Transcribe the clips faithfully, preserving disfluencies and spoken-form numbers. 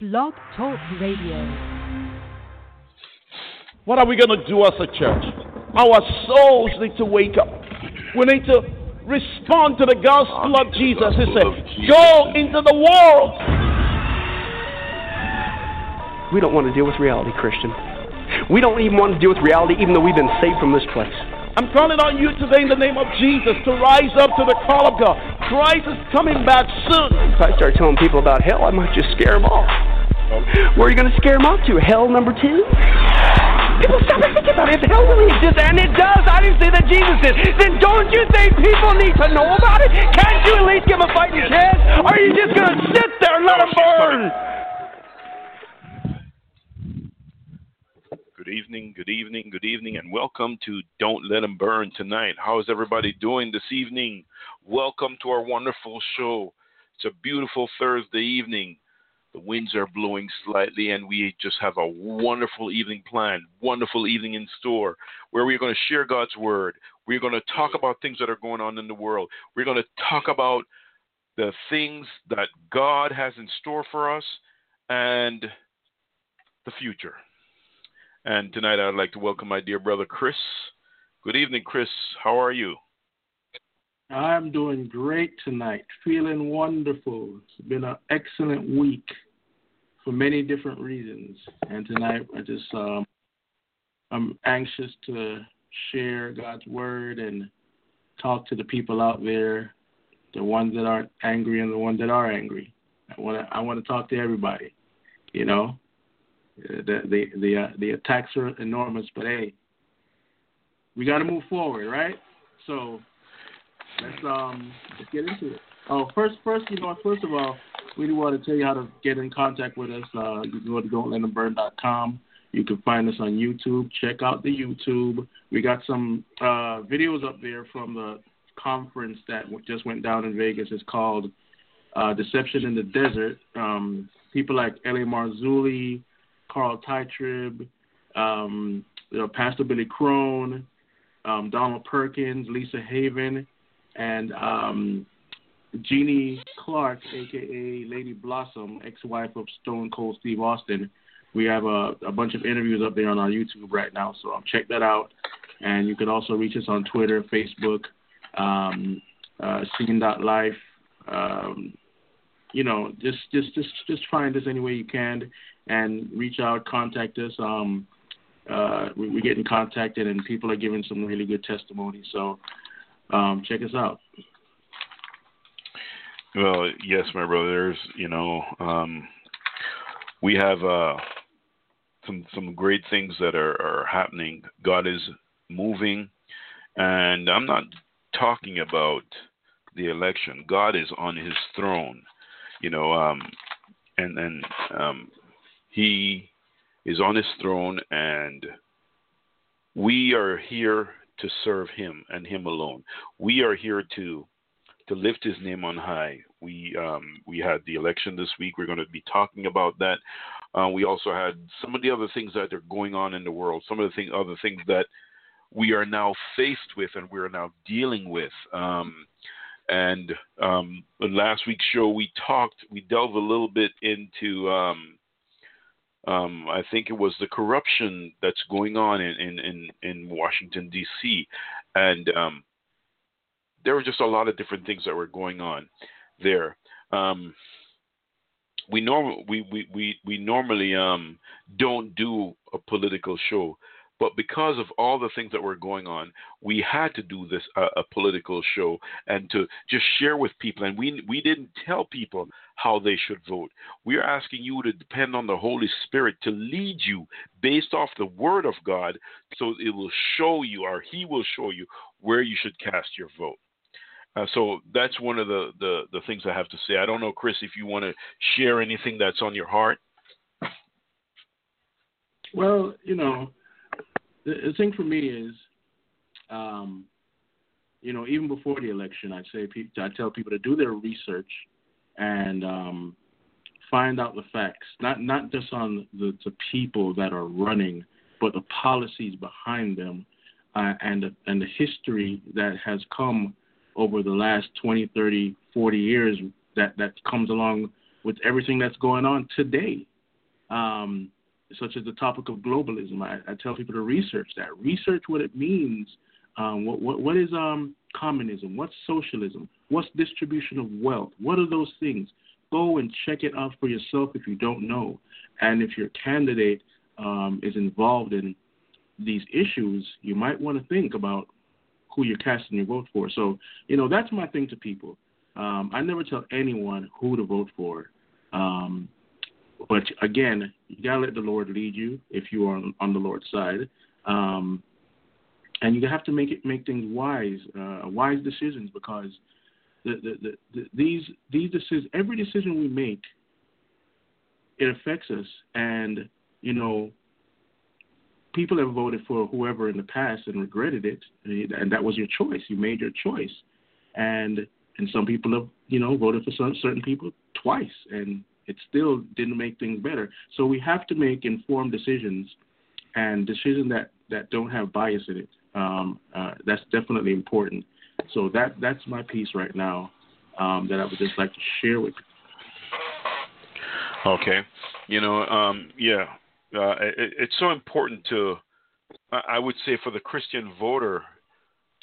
Blog Talk Radio. What are we going to do as a church? Our souls need to wake up. We need to respond to the gospel of Jesus. He said, go into the world. We don't want to deal with reality, Christian. We don't even want to deal with reality, even though we've been saved from this place. I'm calling on you today in the name of Jesus to rise up to the call of God. Christ is coming back soon. If I start telling people about hell, I might just scare them off. Where are you going to scare them off to? Hell number two? People stop and think about it. If hell really exists, and it does, I didn't say that Jesus did, then don't you think people need to know about it? Can't you at least give them a fighting chance? Or are you just going to sit there and let them burn? Good evening, good evening, good evening, and welcome to Don't Let Them Burn tonight. How is everybody doing this evening? Welcome to our wonderful show. It's a beautiful Thursday evening. The winds are blowing slightly, and we just have a wonderful evening planned, wonderful evening in store, where we're going to share God's word. We're going to talk about things that are going on in the world. We're going to talk about the things that God has in store for us and the future. And tonight I'd like to welcome my dear brother, Chris. Good evening, Chris. How are you? I'm doing great tonight, feeling wonderful. It's been an excellent week for many different reasons. And tonight I just, um, I'm anxious to share God's word and talk to the people out there, the ones that aren't angry and the ones that are angry. I want to, I want to talk to everybody, you know. The the the, uh, the attacks are enormous, but hey, we got to move forward, right? So let's um let's get into it. Oh, first first you know first of all, we do want to tell you how to get in contact with us. Uh, you can go to don't let them burn dot com. You can find us on YouTube. Check out the YouTube. We got some uh, videos up there from the conference that just went down in Vegas. It's called uh, Deception in the Desert. Um, people like L A. Marzulli, Carl Teitrib, um, you know, Pastor Billy Crone, um, Donald Perkins, Lisa Haven, and um, Jeannie Clark, a k a. Lady Blossom, ex-wife of Stone Cold Steve Austin. We have a, a bunch of interviews up there on our YouTube right now, so um, check that out. And you can also reach us on Twitter, Facebook, um, uh, scene dot life, um, you know, just, just, just, just find us any way you can and reach out, contact us. Um, uh, we, we're getting contacted, and people are giving some really good testimony. So um, check us out. Well, yes, my brothers, you know, um, we have uh, some some great things that are, are happening. God is moving, and I'm not talking about the election. God is on his throne. You know, um, and and um, he is on his throne, and we are here to serve him and him alone. We are here to to lift his name on high. We um, we had the election this week. We're going to be talking about that. Uh, we also had some of the other things that are going on in the world. Some of the thing, other things that we are now faced with, and we are now dealing with. Um, And um, on last week's show, we talked, we delved a little bit into, um, um, I think it was the corruption that's going on in, in, in Washington, D C And um, there were just a lot of different things that were going on there. Um, we, norm- we, we, we, we normally um, don't do a political show. But because of all the things that were going on, we had to do this uh, a political show and to just share with people. And we we didn't tell people how they should vote. We are asking you to depend on the Holy Spirit to lead you based off the Word of God, so it will show you, or He will show you, where you should cast your vote. Uh, so that's one of the, the, the things I have to say. I don't know, Chris, if you want to share anything that's on your heart. Well, you know, the, the thing for me is, um, you know, even before the election, I say pe- I tell people to do their research and um, find out the facts, not not just on the, the people that are running, but the policies behind them uh, and the, and the history that has come over the last twenty, thirty, forty years that, that comes along with everything that's going on today, um, such as the topic of globalism. I, I tell people to research that. Research what it means. Um, what, what, what is um, communism? What's socialism? What's distribution of wealth? What are those things? Go and check it out for yourself if you don't know. And if your candidate um, is involved in these issues, you might want to think about who you're casting your vote for. So, you know, that's my thing to people. Um, I never tell anyone who to vote for. Um, but, again, you got to let the Lord lead you if you are on, on the Lord's side. Um, and you have to make it make things wise, uh, wise decisions, because the, the, the, the, these these decisions, every decision we make, it affects us. And, you know, people have voted for whoever in the past and regretted it, and that was your choice. You made your choice. And and some people have, you know, voted for some certain people twice, and it still didn't make things better. So we have to make informed decisions and decisions that, that don't have bias in it. Um, uh, that's definitely important. So that that's my piece right now um, that I would just like to share with you. Okay. You know, um, yeah. Uh, it, it's so important to, I would say, for the Christian voter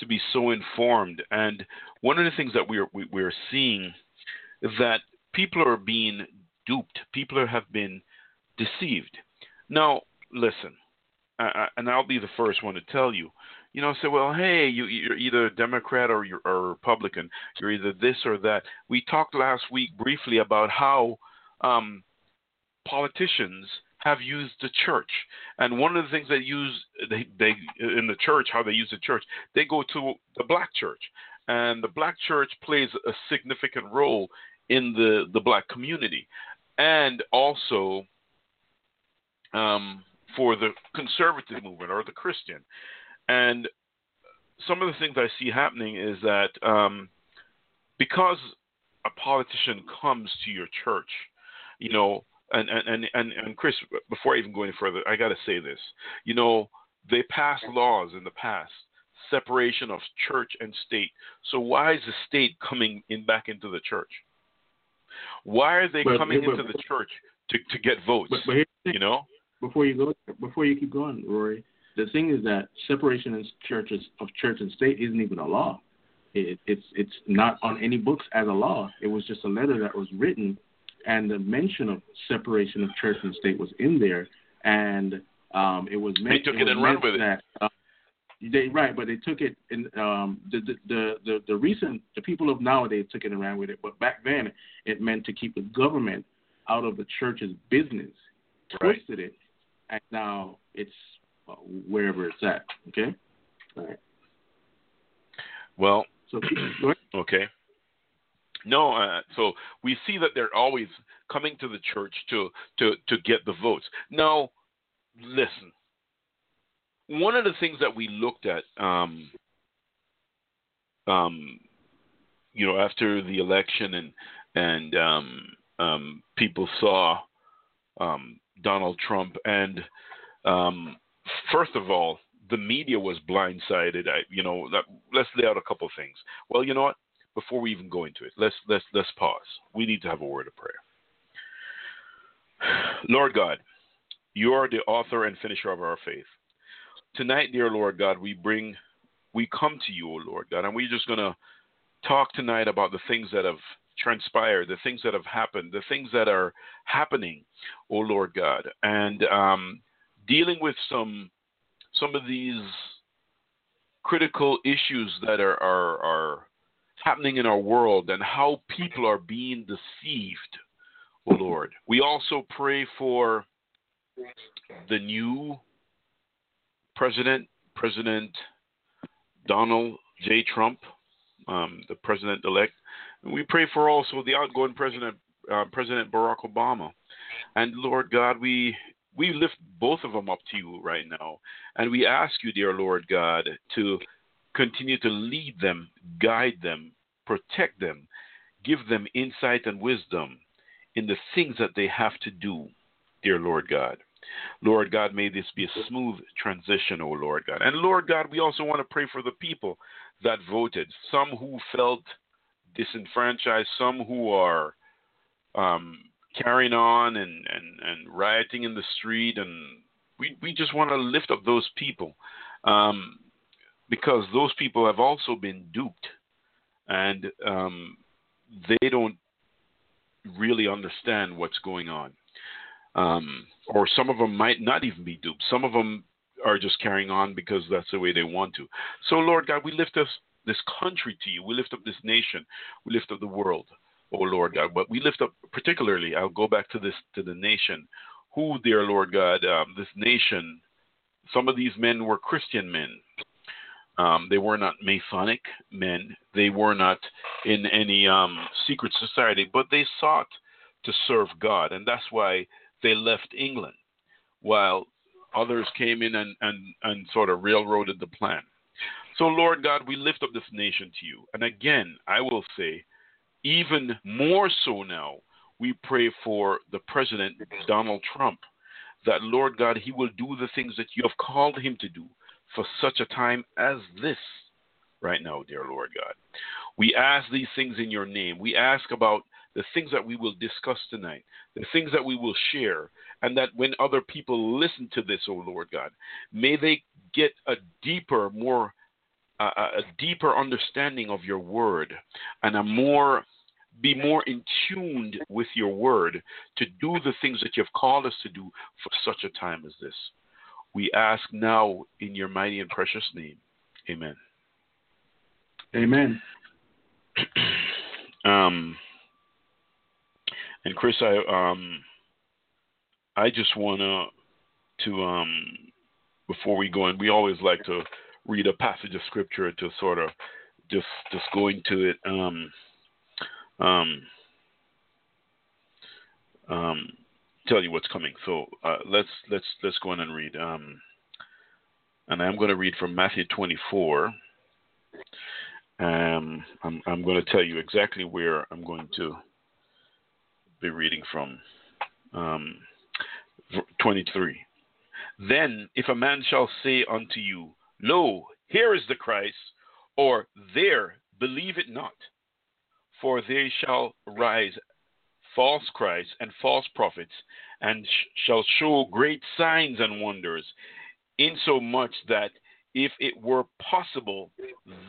to be so informed. And one of the things that we're we, we're seeing is that people are being duped. People have been deceived. Now, listen, I, I, and I'll be the first one to tell you. You know, say, well, hey, you, you're either a Democrat or you're a Republican. You're either this or that. We talked last week briefly about how um, politicians have used the church. And one of the things they use they, they in the church, how they use the church, they go to the black church. And the black church plays a significant role in the, the black community. And also um, for the conservative movement or the Christian. And some of the things I see happening is that um, because a politician comes to your church, you know, And, and and and Chris, before I even go any further, I got to say this. You know, they passed laws in the past, separation of church and state. So why is the state coming in back into the church? Why are they but, coming but, into but, the church to, to get votes? But, but you know, before you go, before you keep going, Rory, the thing is that separation of churches of church and state isn't even a law. It, it's it's not on any books as a law. It was just a letter that was written. And the mention of separation of church and state was in there, and um, it was meant. They took it, it and ran with that, it. Uh, they right, but they took it. In, um, the, the the the the recent the people of nowadays took it and ran with it, but back then it meant to keep the government out of the church's business. Right. Twisted it, and now it's wherever it's at. Okay. All right. Well. So keep okay. No, uh, so we see that they're always coming to the church to, to, to get the votes. Now, listen, one of the things that we looked at, um, um, you know, after the election and and um, um, people saw um, Donald Trump, and um, first of all, the media was blindsided. I, you know, that, let's lay out a couple of things. Well, you know what? Before we even go into it, let's let's let's pause. We need to have a word of prayer. Lord God, you are the author and finisher of our faith. Tonight, dear Lord God, we bring we come to you, O Lord God, and we're just gonna talk tonight about the things that have transpired, the things that have happened, the things that are happening, O Lord God, and um, dealing with some some of these critical issues that are are, are happening in our world and how people are being deceived, oh Lord. We also pray for the new president, President Donald J. Trump, um, the president-elect. And we pray for also the outgoing president, uh, President Barack Obama. And Lord God, we we lift both of them up to you right now. And we ask you, dear Lord God, to continue to lead them, guide them, protect them, give them insight and wisdom in the things that they have to do, dear Lord God. Lord God, may this be a smooth transition, O Lord God. And Lord God, we also want to pray for the people that voted, some who felt disenfranchised, some who are um, carrying on and, and, and rioting in the street. And we, we just want to lift up those people um, because those people have also been duped, and um, they don't really understand what's going on. Um, or some of them might not even be duped. Some of them are just carrying on because that's the way they want to. So, Lord God, we lift us, this country to you. We lift up this nation. We lift up the world, oh, Lord God. But we lift up particularly, I'll go back to this, to the nation. Who, dear Lord God, um, this nation, some of these men were Christian men. Um, they were not Masonic men. They were not in any um, secret society, but they sought to serve God, and that's why they left England, while others came in and, and, and sort of railroaded the plan. So, Lord God, we lift up this nation to you. And again, I will say, even more so now, we pray for the President, Donald Trump, that, Lord God, he will do the things that you have called him to do for such a time as this right now, dear Lord God. We ask these things in your name. We ask about the things that we will discuss tonight, the things that we will share, and that when other people listen to this, oh Lord God, may they get a deeper, more, uh, a deeper understanding of your word, and a more, be more in tuned with your word to do the things that you've called us to do for such a time as this. We ask now in your mighty and precious name, amen. Amen. um. And Chris, I um, I just wanna to um, before we go in, we always like to read a passage of scripture to sort of just just go into it. Um, um, um, tell you what's coming. So uh, let's let's let's go in and read. Um, and I'm going to read from Matthew twenty-four. Um, I'm I'm going to tell you exactly where I'm going to be reading from. um, twenty-three. Then if a man shall say unto you, Lo, here is the Christ, or there, believe it not. For there shall rise false Christs and false prophets, and sh- shall show great signs and wonders, insomuch that if it were possible,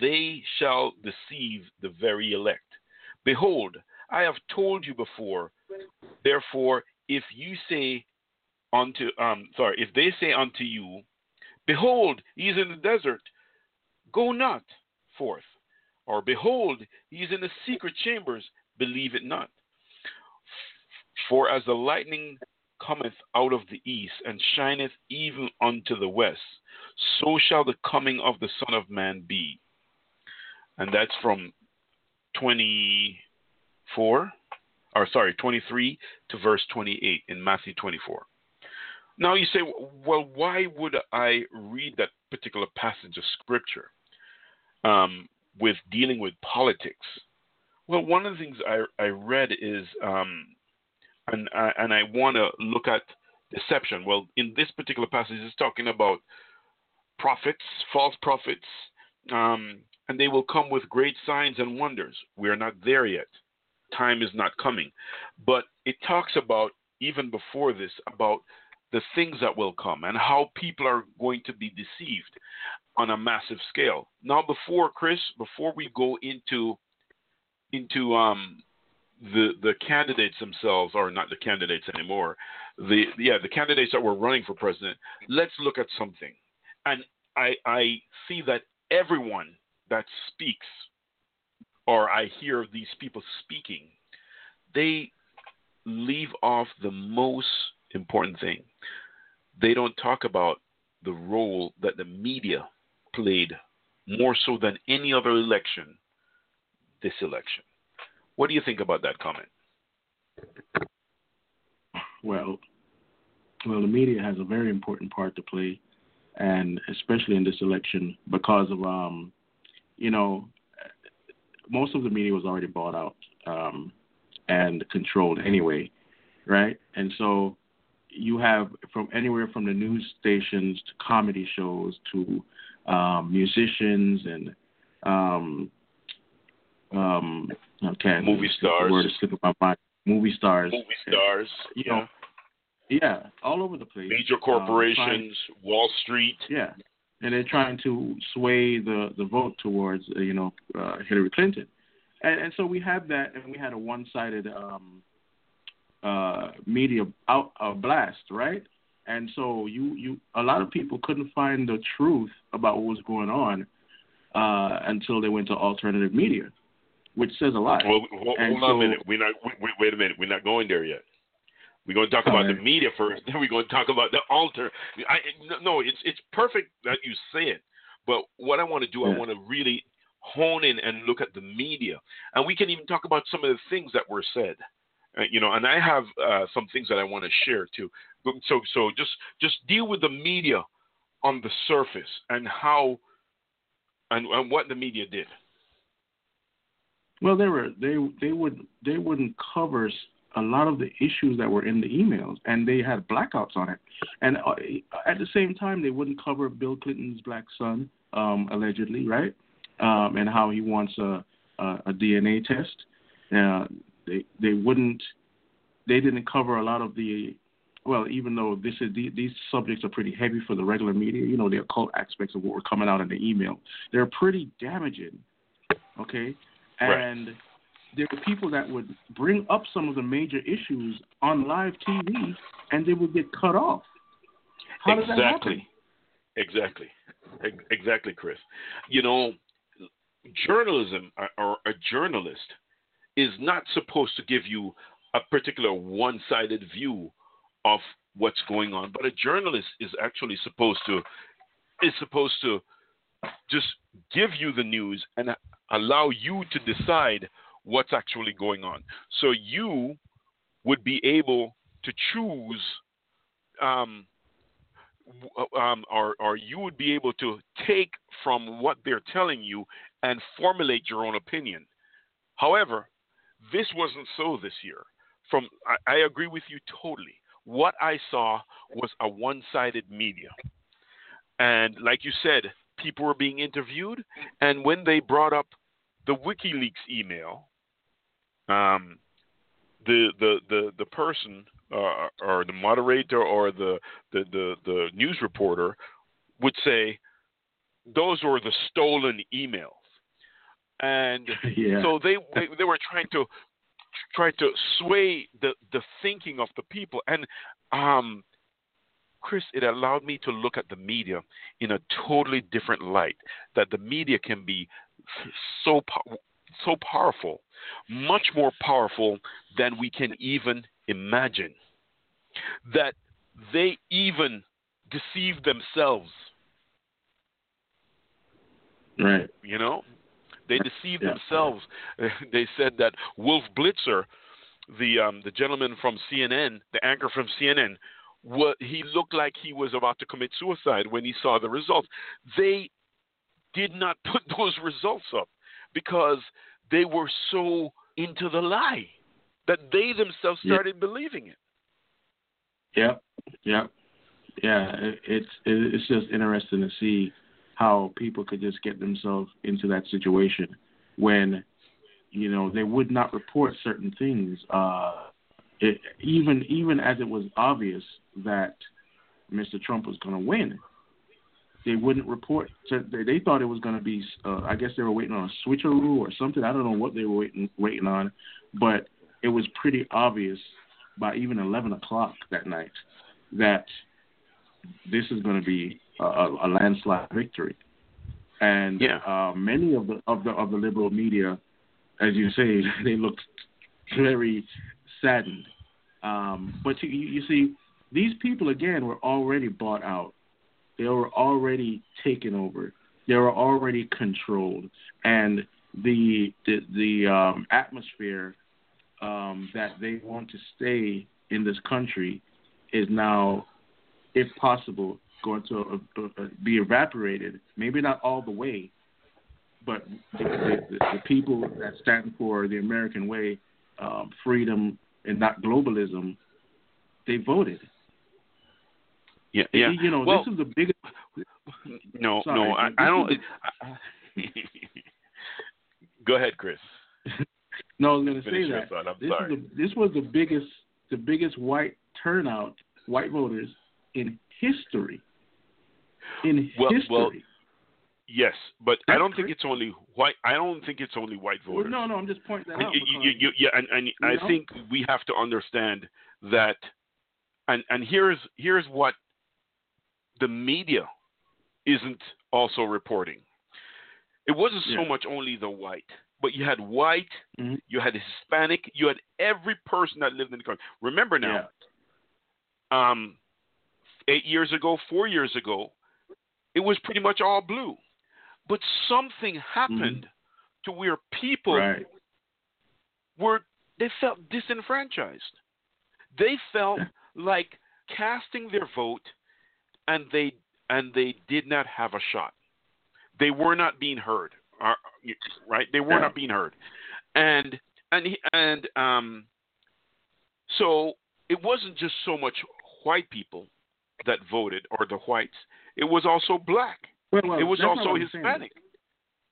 they shall deceive the very elect. Behold, I have told you before. Therefore, if you say unto, um, sorry, if they say unto you, Behold, he is in the desert, go not forth, or behold, he is in the secret chambers, believe it not. For as the lightning cometh out of the east and shineth even unto the west, so shall the coming of the Son of Man be. And that's from twenty. Four, or sorry, twenty-three to verse twenty-eight in Matthew twenty-four. Now you say, well, why would I read that particular passage of scripture um, with dealing with politics? Well, one of the things I, I read is, um, and I, and I want to look at deception. Well, in this particular passage, it's talking about prophets, false prophets, um, and they will come with great signs and wonders. We are not there yet. Time is not coming, but it talks about, even before this, about the things that will come and how people are going to be deceived on a massive scale. Now, before Chris, before we go into into um, the the candidates themselves, or not the candidates anymore, the yeah the candidates that were running for president, let's look at something. And I I see that everyone that speaks, or I hear these people speaking, they leave off the most important thing. They don't talk about the role that the media played more so than any other election, this election. What do you think about that comment? Well, Well, the media has a very important part to play, and especially in this election because of, um, you know, most of the media was already bought out um, and controlled anyway, right? And so you have from anywhere from the news stations to comedy shows to um, musicians and um, um, okay, movie stars. The word is slipping my mind. Movie stars. Movie stars. And, you yeah. know. Yeah, all over the place. Major corporations, um, trying, Wall Street. Yeah, and they're trying to sway the, the vote towards, uh, you know, uh, Hillary Clinton. And, and so we had that, and we had a one-sided um, uh, media out, uh, blast, right? And so you, you a lot of people couldn't find the truth about what was going on uh, until they went to alternative media, which says a lot. Well, hold, hold on so, a minute. We're not, wait, wait a minute. We're not going there yet. We're going to talk about right. the media first, then we're going to talk about the altar. I, no, it's it's perfect that you say it, but what I want to do, yeah. I want to really hone in and look at the media. And we can even talk about some of the things that were said. Uh, you know, and I have uh, some things that I want to share too. So so just, just deal with the media on the surface and how and, and what the media did. Well, they were they they would they wouldn't cover a lot of the issues that were in the emails, and they had blackouts on it. And uh, at the same time, they wouldn't cover Bill Clinton's black son, um, allegedly, right? Um, and how he wants a, a, a D N A test. Uh, they they wouldn't, they didn't cover a lot of the, well, even though this is, these, these subjects are pretty heavy for the regular media, you know, the occult aspects of what were coming out in the email, they're pretty damaging, okay? And right. there were people that would bring up some of the major issues on live T V, and they would get cut off. How does that happen? Exactly. Exactly. Exactly, Chris. You know, journalism or a journalist is not supposed to give you a particular one-sided view of what's going on, but a journalist is actually supposed to is supposed to just give you the news and allow you to decide what's actually going on. So you would be able to choose, um, um, or, or you would be able to take from what they're telling you and formulate your own opinion. However, this wasn't so this year. From I, I agree with you totally. What I saw was a one-sided media. And like you said, people were being interviewed, and when they brought up the WikiLeaks email, Um, the the the the person uh, or the moderator or the, the the the news reporter would say, "Those were the stolen emails," and yeah. so they, they they were trying to try to sway the the thinking of the people. And um, Chris, it allowed me to look at the media in a totally different light. That the media can be so so powerful, much more powerful than we can even imagine, that they even deceive themselves. Right. You know, they deceive yeah. themselves. They said that Wolf Blitzer, the um, the gentleman from C N N, the anchor from C N N, what, he looked like he was about to commit suicide when he saw the results. They did not put those results up because they were so into the lie that they themselves started yeah. believing it. Yeah, yeah, yeah. It, it's it, it's just interesting to see how people could just get themselves into that situation when, you know, they would not report certain things. Uh, it, even even as it was obvious that Mister Trump was going to win, they wouldn't report. So they thought it was going to be, uh, I guess they were waiting on a switcheroo or something. I don't know what they were waiting waiting on, but it was pretty obvious by even eleven o'clock that night that this is going to be a, a landslide victory. And yeah. uh, many of the, of the of the liberal media, as you say, they looked very saddened. Um, but you, you see, these people, again, were already bought out. They were already taken over. They were already controlled, and the the, the um, atmosphere um, that they want to stay in this country is now if possible, going to uh, be evaporated. Maybe not all the way, but the, the, the people that stand for the American way, um, freedom, and not globalism, they voted. Yeah, yeah. You know, well, this is the biggest. No, Sorry, no, I, I don't. The... Go ahead, Chris. No, I was going to say that thought, this, the, this was the biggest, the biggest white turnout, white voters in history. In well, history. Well, yes, but That's I don't crazy. think it's only white. I don't think it's only white voters. Well, no, no, I'm just pointing that out. You, because, you, you, yeah, and, and you I know? think we have to understand that. And and here's here's what the media isn't also reporting. It wasn't yeah. so much only the white, but you had white, mm-hmm. you had Hispanic, you had every person that lived in the country. Remember now, yeah. um, eight years ago, four years ago, it was pretty much all blue. But something happened mm-hmm. to where people right. were, they felt disenfranchised. They felt like casting their vote, and they and they did not have a shot. They were not being heard, right? They were not being heard, and and and um. So it wasn't just so much white people that voted, or the whites. It was also black. Well, well, it was also Hispanic.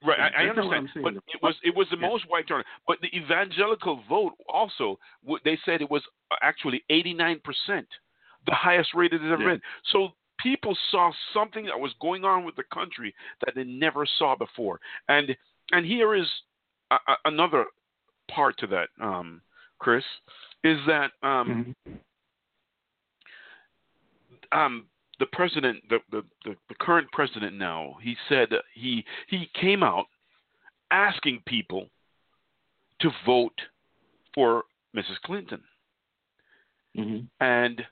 Right, yeah, I, I understand, but it was it was the yeah. most white turnout. But the evangelical vote also, they said it was actually eighty-nine percent, the highest rate it has ever yeah. been. So people saw something that was going on with the country that they never saw before. And and here is a, a, another part to that, um, Chris, is that um, mm-hmm. um The president, the, the, the current president now, he said he he came out asking people to vote for Missus Clinton. Mm-hmm. And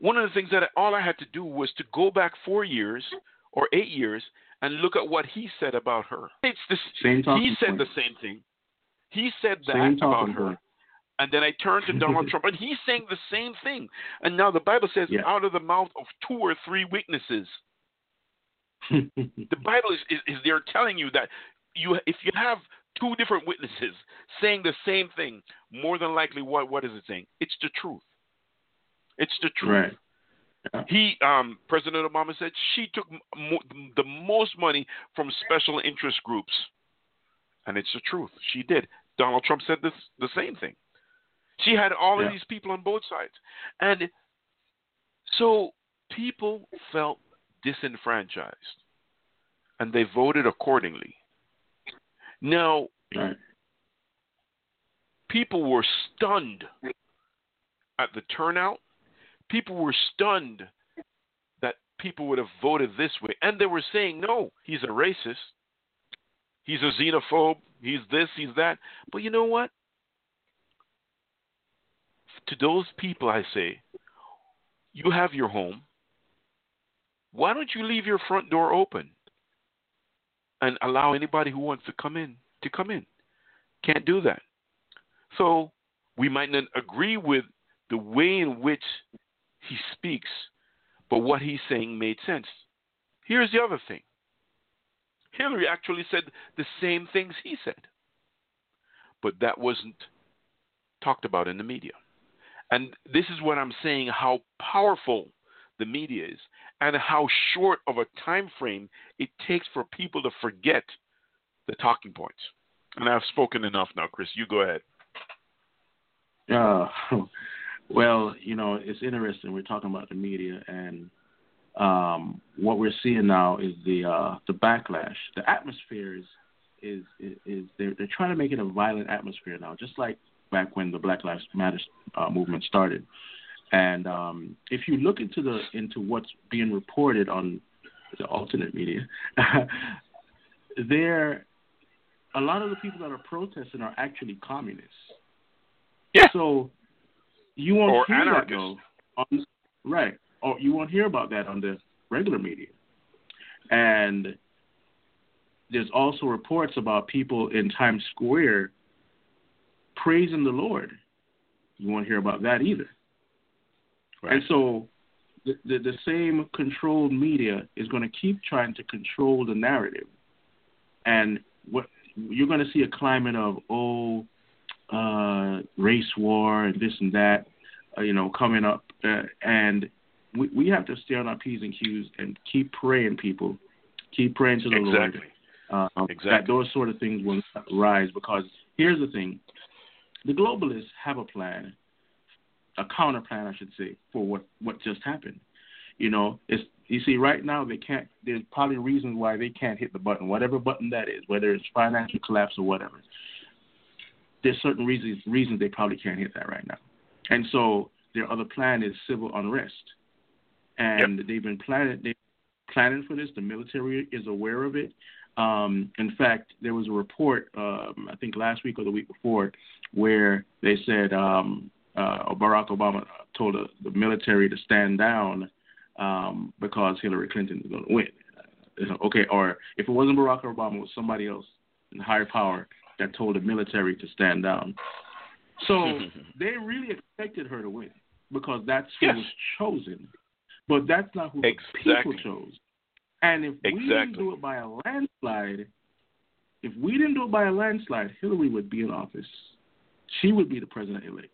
one of the things that I, all I had to do was to go back four years or eight years and look at what he said about her. It's the, same he said point. the same thing. He said that same about her. Point. And then I turned to Donald Trump, and he's saying the same thing. And now the Bible says, yeah. out of the mouth of two or three witnesses. The Bible is, is, is they're telling you that you if you have two different witnesses saying the same thing, more than likely, what what is it saying? It's the truth. It's the truth. Right. Yeah. He, um, President Obama said she took mo- the most money from special interest groups, and it's the truth. She did. Donald Trump said this the same thing. She had all yeah. of these people on both sides. And so people felt disenfranchised, and they voted accordingly. Now, right. people were stunned at the turnout. People were stunned that people would have voted this way. And they were saying, no, he's a racist. He's a xenophobe. He's this, he's that. But you know what? To those people, I say, you have your home. Why don't you leave your front door open and allow anybody who wants to come in to come in? Can't do that. So we might not agree with the way in which he speaks, but what he's saying made sense. Here's the other thing. Hillary actually said the same things he said, but that wasn't talked about in the media. And this is what I'm saying, how powerful the media is and how short of a time frame it takes for people to forget the talking points. And I've spoken enough now, Chris. You go ahead. Uh, well, you know, it's interesting. We're talking about the media, and um, what we're seeing now is the uh, the backlash. The atmosphere is, is, is, is they're, they're trying to make it a violent atmosphere now, just like back when the Black Lives Matter uh, movement started. And um, if you look into the into what's being reported on the alternate media, there a lot of the people that are protesting are actually communists. Yeah. So you won't or hear anarchists. that though, on, right? Or you won't hear about that on the regular media. And there's also reports about people in Times Square praising the Lord. You won't hear about that either. Right. And so the, the, the same controlled media is going to keep trying to control the narrative. And what you're going to see a climate of, oh, uh, race war and this and that, uh, you know, coming up. Uh, and we, we have to stay on our P's and Q's and keep praying, people. Keep praying to the exactly. Lord. Uh, exactly. That those sort of things will not rise, because here's the thing. The globalists have a plan, a counter plan, I should say, for what, what just happened. You know, it's, you see, right now they can't. There's probably reasons why they can't hit the button, whatever button that is, whether it's financial collapse or whatever. There's certain reasons reasons they probably can't hit that right now, and so their other plan is civil unrest, and yep. they've been planning. They've been planning for this. The military is aware of it. Um, in fact, there was a report, um, I think last week or the week before, where they said um, uh, Barack Obama told the, the military to stand down um, because Hillary Clinton is going to win. Okay, or if it wasn't Barack Obama, it was somebody else in higher power that told the military to stand down. So they really expected her to win because that's who yes. was chosen. But that's not who exactly. the people chose. And if exactly. we didn't do it by a landslide, if we didn't do it by a landslide, Hillary would be in office. She would be the president-elect.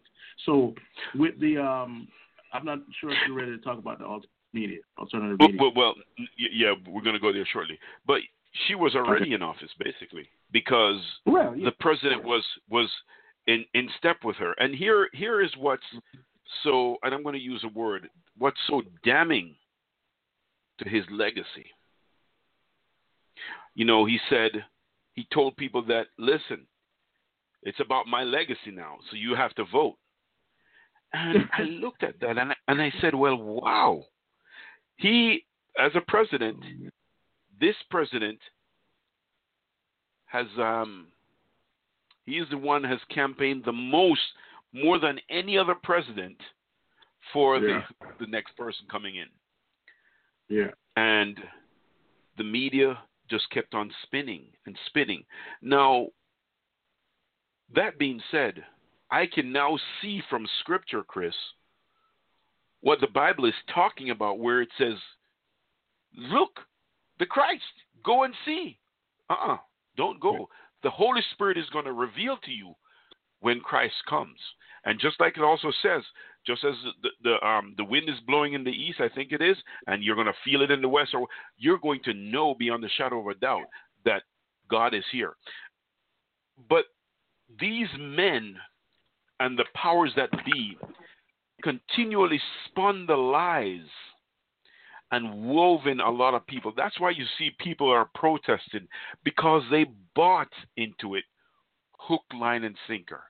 So with the um, – I'm not sure if you're ready to talk about the alternative media. Alternative media. Well, well, well, yeah, we're going to go there shortly. But she was already okay. in office, basically, because well, yeah. the president was was in, in step with her. And here here is what's so – and I'm going to use a word – what's so damning to his legacy. You know, he said, he told people that, listen, it's about my legacy now, so you have to vote. And I looked at that, and I, and I said, well, wow. He, as a president, this president has, um, he is the one has campaigned the most, more than any other president, for yeah. the, the next person coming in. Yeah. And the media just kept on spinning and spinning. Now, that being said, I can now see from Scripture, Chris, what the Bible is talking about, where it says, look, the Christ, go and see. Uh-uh, don't go. The Holy Spirit is going to reveal to you when Christ comes. And just like it also says, just as the the, um, the wind is blowing in the east, I think it is, and you're going to feel it in the west, or you're going to know beyond the shadow of a doubt that God is here. But these men and the powers that be continually spun the lies and wove in a lot of people. That's why you see people are protesting, because they bought into it hook, line, and sinker.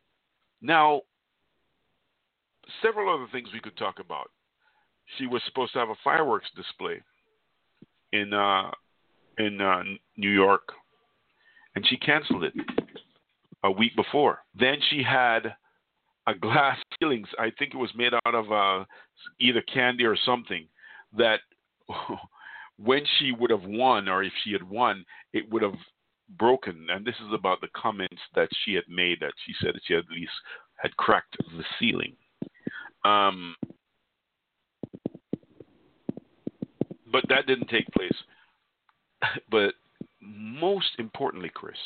Now, several other things we could talk about. She was supposed to have a fireworks display in uh, in uh, New York, and she canceled it a week before. Then she had a glass ceiling. I think it was made out of uh, either candy or something, that when she would have won, or if she had won, it would have broken. And this is about the comments that she had made, that she said that she had at least had cracked the ceiling. Um, but that didn't take place. But most importantly, Chris,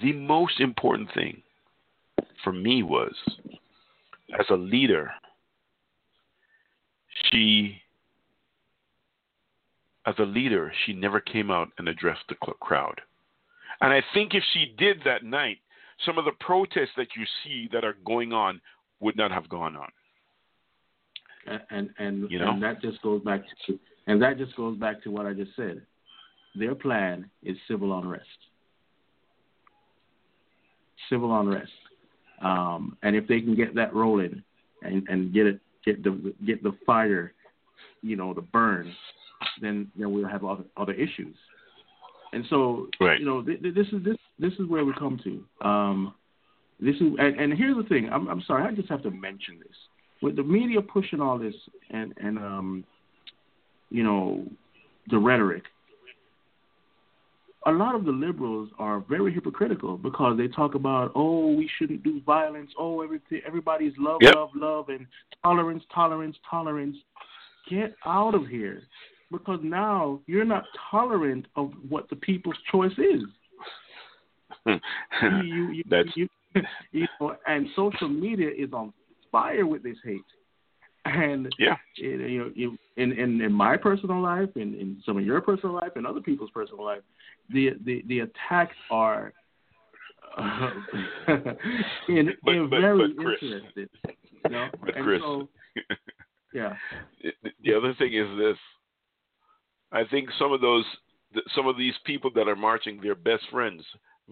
the most important thing for me was, as a leader, she, as a leader, she never came out and addressed the crowd. And I think if she did that night, some of the protests that you see that are going on would not have gone on. And and, you know? and that just goes back to and that just goes back to what I just said. Their plan is civil unrest. Civil unrest, um, and if they can get that rolling and, and get it get the get the fire, you know, the burn, then then we'll have other other issues. And so right. you know th- th- this is this this is where we come to. Um, This is, and, and here's the thing. I'm, I'm sorry. I just have to mention this. With the media pushing all this and, and um, you know, the rhetoric, a lot of the liberals are very hypocritical, because they talk about, oh, we shouldn't do violence. Oh, everything, everybody's love, yep. love, love, and tolerance, tolerance, tolerance. get out of here, because now you're not tolerant of what the people's choice is. you, you, That's... You, you know, and social media is on fire with this hate. And yeah, it, you know, you, in, in in my personal life, in, in some of your personal life, and other people's personal life, the the, the attacks are uh, in, but, in but, very but Chris, interesting. You know? But and Chris, so, yeah. The other thing is this: I think some of those, some of these people that are marching, their best friends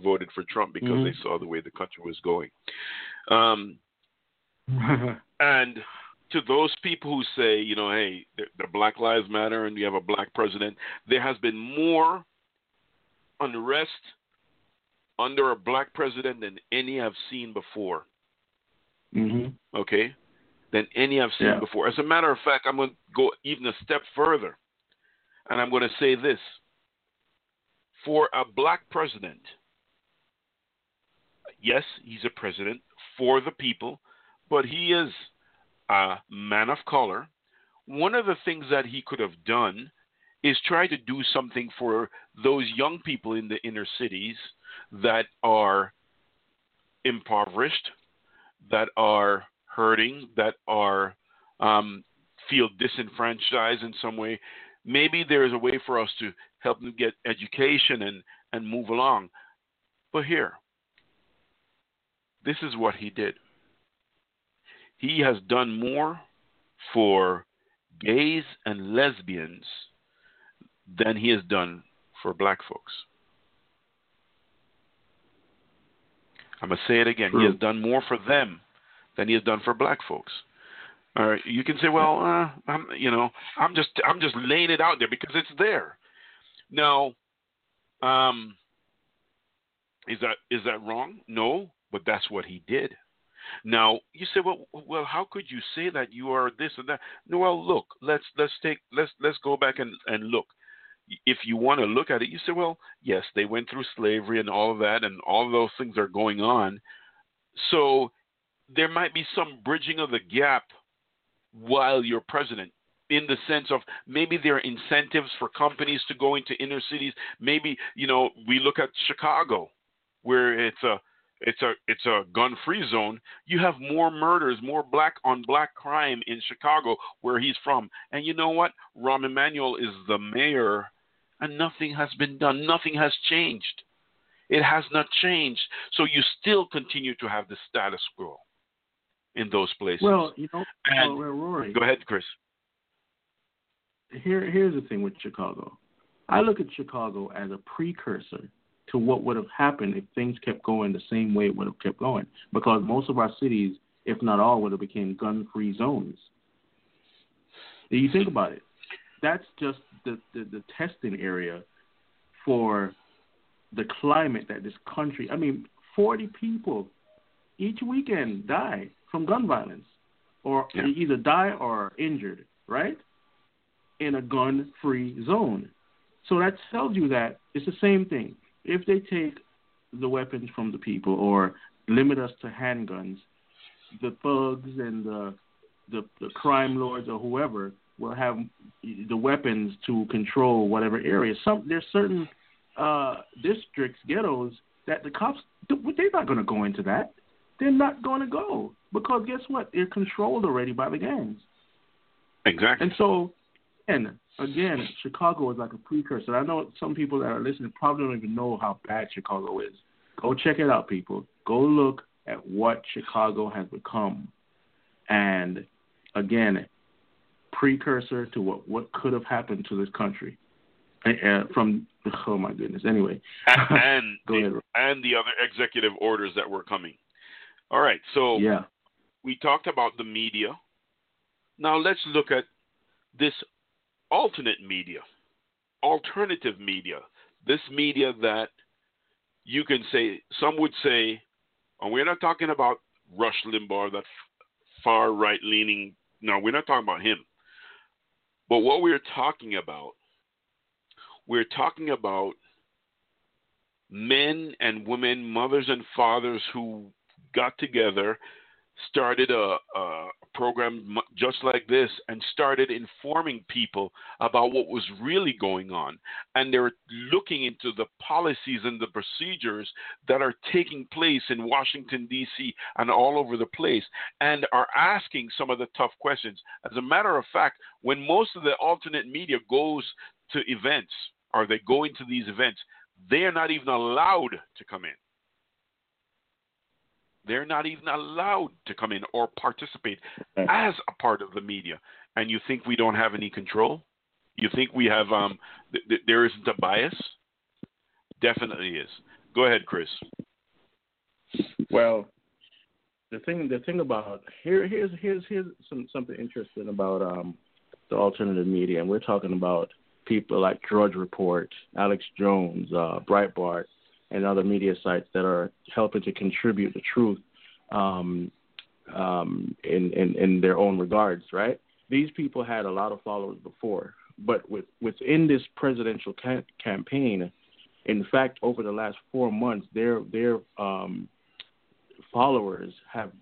voted for Trump because mm-hmm. they saw the way the country was going, um, and. To those people who say, you know, hey, the, the Black Lives Matter and you have a black president, there has been more unrest under a black president than any I've seen before. Mm-hmm. Okay? Than any I've seen yeah. before. As a matter of fact, I'm going to go even a step further, and I'm going to say this. For a black president, yes, he's a president for the people, but he is a man of color. One of the things that he could have done is try to do something for those young people in the inner cities that are impoverished, that are hurting, that are um, feel disenfranchised in some way. Maybe there is a way for us to help them get education and, and move along. But here, this is what he did. He has done more for gays and lesbians than he has done for black folks. I'm going to say it again. True. He has done more for them than he has done for black folks. All right. You can say, well, uh, I'm, you know, I'm just, I'm just laying it out there because it's there. Now, um, is that, is that wrong? No, but that's what he did. Now you say, well, well, how could you say that you are this and that? No, well, look, let's let's take let's let's go back and, and look. If you want to look at it, you say, well, yes, they went through slavery and all of that, and all of those things are going on. So there might be some bridging of the gap while you're president, in the sense of maybe there are incentives for companies to go into inner cities. Maybe, you know, we look at Chicago, where it's a It's a it's a gun-free zone. You have more murders, more black-on-black crime in Chicago, where he's from. And you know what? Rahm Emanuel is the mayor, and nothing has been done. Nothing has changed. It has not changed. So you still continue to have the status quo in those places. Well, you know, and, well, Rory. Go ahead, Chris. Here, here's the thing with Chicago. I look at Chicago as a precursor to what would have happened if things kept going the same way it would have kept going. Because most of our cities, if not all, would have become gun-free zones. You think about it. That's just the, the, the testing area for the climate that this country... I mean, forty people each weekend die from gun violence. Or yeah. either die or are injured, right? In a gun-free zone. So that tells you that it's the same thing. If they take the weapons from the people or limit us to handguns, the thugs and the, the the crime lords or whoever will have the weapons to control whatever area. Some there's certain uh, districts, ghettos, that the cops, they're not going to go into that. They're not going to go because guess what? They're controlled already by the gangs. Exactly. And so, and. Again, Chicago is like a precursor. I know some people that are listening probably don't even know how bad Chicago is. Go check it out, people. Go look at what Chicago has become. And, again, precursor to what, what could have happened to this country. And, uh, from oh, my goodness. Anyway. And, Go ahead. and the other executive orders that were coming. All right. So yeah. we talked about the media. Now let's look at this alternate media, alternative media, this media that you can say, some would say, and we're not talking about Rush Limbaugh, that far right-leaning, no, we're not talking about him. But what we're talking about, we're talking about men and women, mothers and fathers who got together, started a, a program just like this and started informing people about what was really going on. And they're looking into the policies and the procedures that are taking place in Washington, D C and all over the place, and are asking some of the tough questions. As a matter of fact, when most of the alternate media goes to events or they go into these events, they are not even allowed to come in. They're not even allowed to come in or participate as a part of the media. And you think we don't have any control? You think we have um, – th- th- there isn't a bias? Definitely is. Go ahead, Chris. Well, the thing the thing about here, – here's here's here's some, something interesting about um, the alternative media. And we're talking about people like Drudge Report, Alex Jones, uh, Breitbart, and other media sites that are helping to contribute the truth um, um, in, in, in their own regards, right? These people had a lot of followers before, but with, within this presidential ca- campaign, in fact, over the last four months, their their um, followers have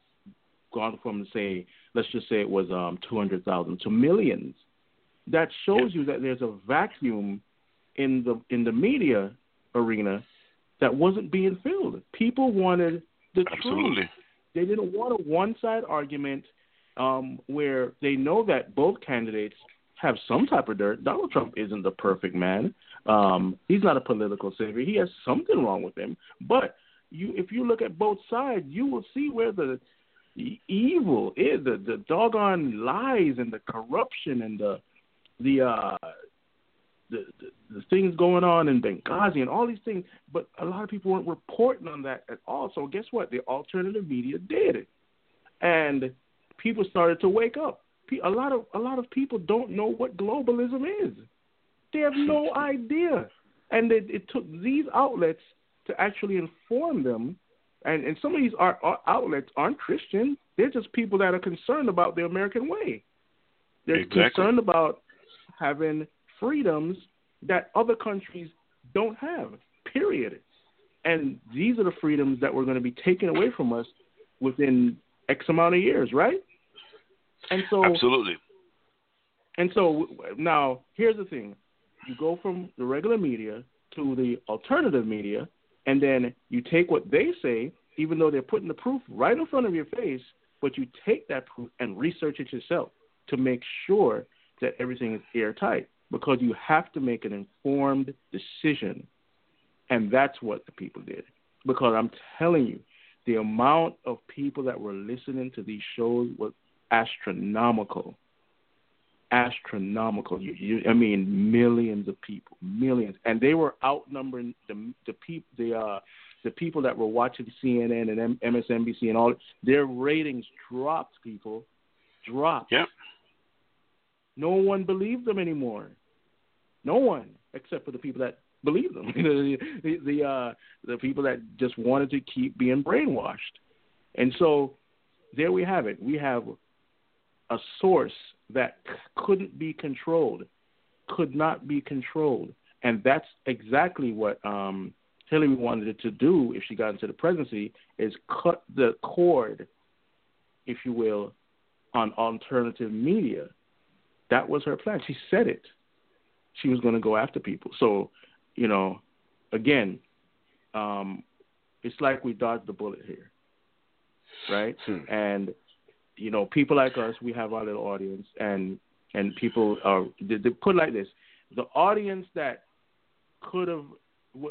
gone from, say, let's just say it was um, two hundred thousand to millions. That shows you that there's a vacuum in the in the media arena that wasn't being filled. People wanted the Absolutely. truth. They didn't want a one-side argument um, where they know that both candidates have some type of dirt. Donald Trump isn't the perfect man. Um, he's not a political savior. He has something wrong with him. But you, if you look at both sides, you will see where the evil is, the, the doggone lies and the corruption and the the uh, The, the, the things going on in Benghazi and all these things, but a lot of people weren't reporting on that at all. So guess what? The alternative media did it, and people started to wake up. A lot of a lot of people don't know what globalism is. They have no idea, and it, it took these outlets to actually inform them. And, and some of these are, are outlets aren't Christian. They're just people that are concerned about the American way. They're exactly. concerned about having freedoms that other countries don't have, period. And these are the freedoms that were going to be taken away from us within X amount of years, right? And so, Absolutely. And so now here's the thing. You go from the regular media to the alternative media, and then you take what they say, even though they're putting the proof right in front of your face, but you take that proof and research it yourself to make sure that everything is airtight. Because you have to make an informed decision, and that's what the people did. Because I'm telling you, the amount of people that were listening to these shows was astronomical. Astronomical. You, you, I mean, millions of people, millions, and they were outnumbering the the people the uh, the people that were watching C N N and M- MSNBC and all. Their ratings dropped. People dropped. Yep. No one believed them anymore. No one, except for the people that believed them. the the, uh, the people that just wanted to keep being brainwashed. And so there we have it. We have a source that couldn't be controlled, could not be controlled. And that's exactly what um, Hillary wanted to do if she got into the presidency, is cut the cord, if you will, on alternative media. That was her plan. She said it. She was going to go after people. So, you know, again, um, it's like we dodged a bullet here, right? Hmm. And, you know, people like us, we have our little audience, and and people are they, they put it like this: the audience that could have,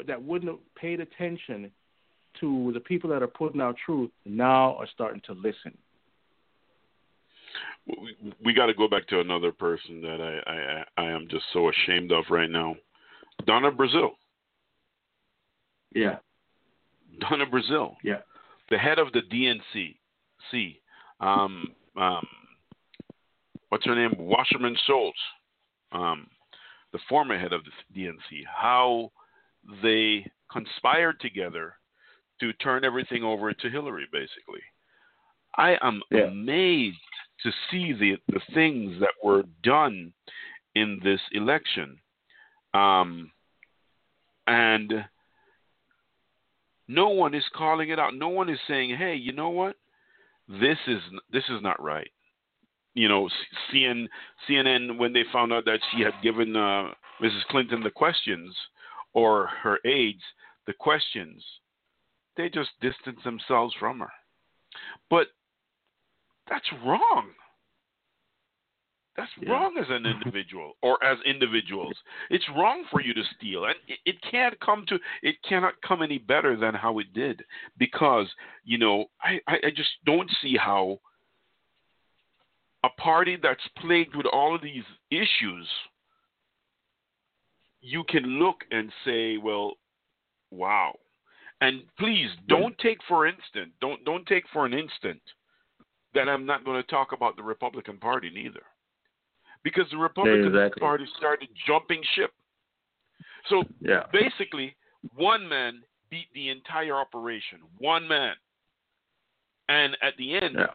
that wouldn't have paid attention to the people that are putting out truth now are starting to listen. We, we got to go back to another person that I, I, I am just so ashamed of right now. Donna Brazile. Yeah. Donna Brazile. Yeah. The head of the D N C. C. Um, um, what's her name? Wasserman Schultz. Um, the former head of the D N C. How they conspired together to turn everything over to Hillary, basically. I am yeah. amazed to see the, the things that were done in this election. Um, and no one is calling it out. No one is saying, hey, you know what? this is this is not right. You know, C N N, when they found out that she had given uh, Missus Clinton the questions, or her aides the questions, they just distanced themselves from her. But that's wrong. That's yeah. wrong as an individual or as individuals. It's wrong for you to steal, and it, it can't come to. It cannot come any better than how it did, because you know I, I, I just don't see how a party that's plagued with all of these issues, you can look and say, well, wow. And please don't take for instant, don't don't take for an instant that I'm not going to talk about the Republican Party neither. Because the Republican exactly. Party started jumping ship. So yeah. basically, one man beat the entire operation. One man. And at the end, yeah.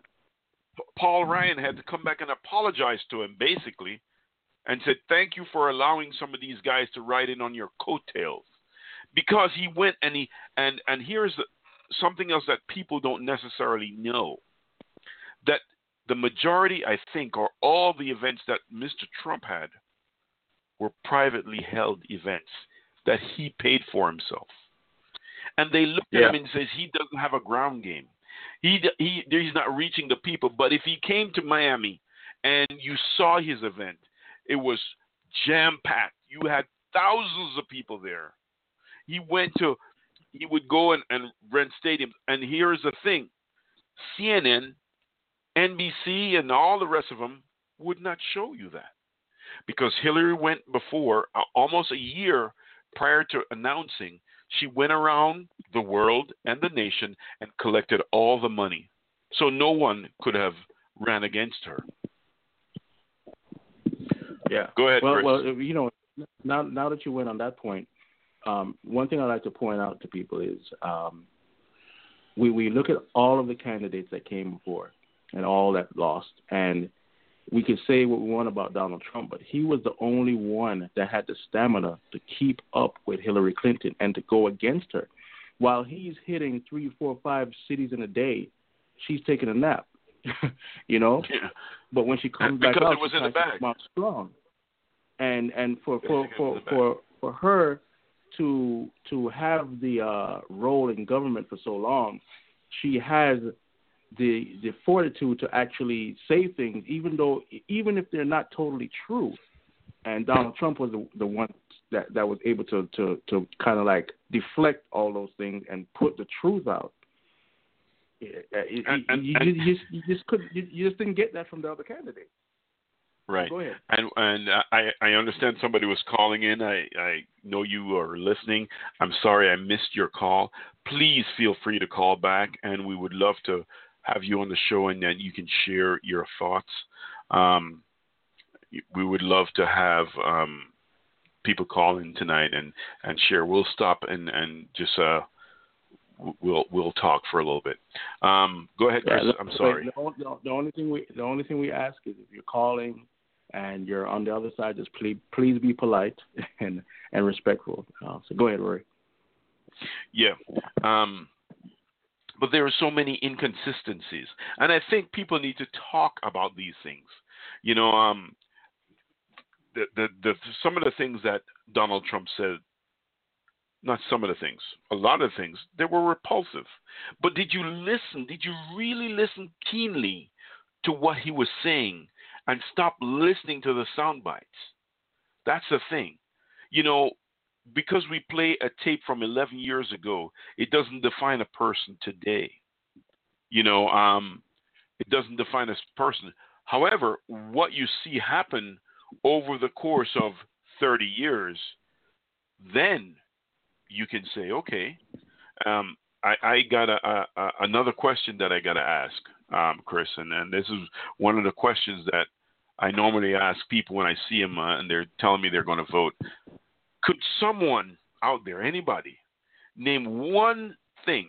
Paul Ryan had to come back and apologize to him, basically, and said, thank you for allowing some of these guys to ride in on your coattails. Because he went and he and, – and here's something else that people don't necessarily know, that the majority, I think, or all the events that Mister Trump had were privately held events that he paid for himself. And they looked yeah. at him and said, he doesn't have a ground game. He, he He's not reaching the people. But if he came to Miami and you saw his event, it was jam-packed. You had thousands of people there. He went to – he would go and, and rent stadiums. And here's the thing. C N N, N B C, and all the rest of them would not show you that, because Hillary went before uh, almost a year prior to announcing. She went around the world and the nation and collected all the money. So no one could have ran against her. Yeah. Go ahead, well, Chris. Well, you know, now, now that you went on that point, um, one thing I'd like to point out to people is um, we, we look at all of the candidates that came before and all that lost. And we can say what we want about Donald Trump, but he was the only one that had the stamina to keep up with Hillary Clinton and to go against her. While he's hitting three, four, five cities in a day, she's taking a nap, you know? Yeah. But when she comes because back up, she's not strong. And and for for, for, for, for her to to have the uh, role in government for so long, she has – The, the fortitude to actually say things, even though, even if they're not totally true. And Donald Trump was the, the one that, that was able to, to, to kind of like deflect all those things and put the truth out. It, it, and, and, you, and, you, just, you just couldn't, you, you just didn't get that from the other candidate. Right. Go ahead. And and I, I understand somebody was calling in. I, I know you are listening. I'm sorry I missed your call. Please feel free to call back, and we would love to have you on the show, and then you can share your thoughts. Um, we would love to have um, people call in tonight and, and share. We'll stop and, and just uh, we'll we'll talk for a little bit. Um, go ahead, Chris. Yeah, look, I'm sorry. Wait, the, the only thing we the only thing we ask is if you're calling and you're on the other side, just please please be polite and and respectful. Uh, so go ahead, Rory. Yeah. Um, But there are so many inconsistencies, and I think people need to talk about these things. You know, um, the, the, the, some of the things that Donald Trump said, not some of the things, a lot of things, they were repulsive. But did you listen? Did you really listen keenly to what he was saying and stop listening to the sound bites? That's the thing. You know, because we play a tape from eleven years ago, it doesn't define a person today. You know, um, it doesn't define a person. However, what you see happen over the course of thirty years, then you can say, okay, um, I, I got a, a, a, another question that I got to ask, um, Chris. And, and this is one of the questions that I normally ask people when I see them uh, and they're telling me they're going to vote. Could someone out there, anybody, name one thing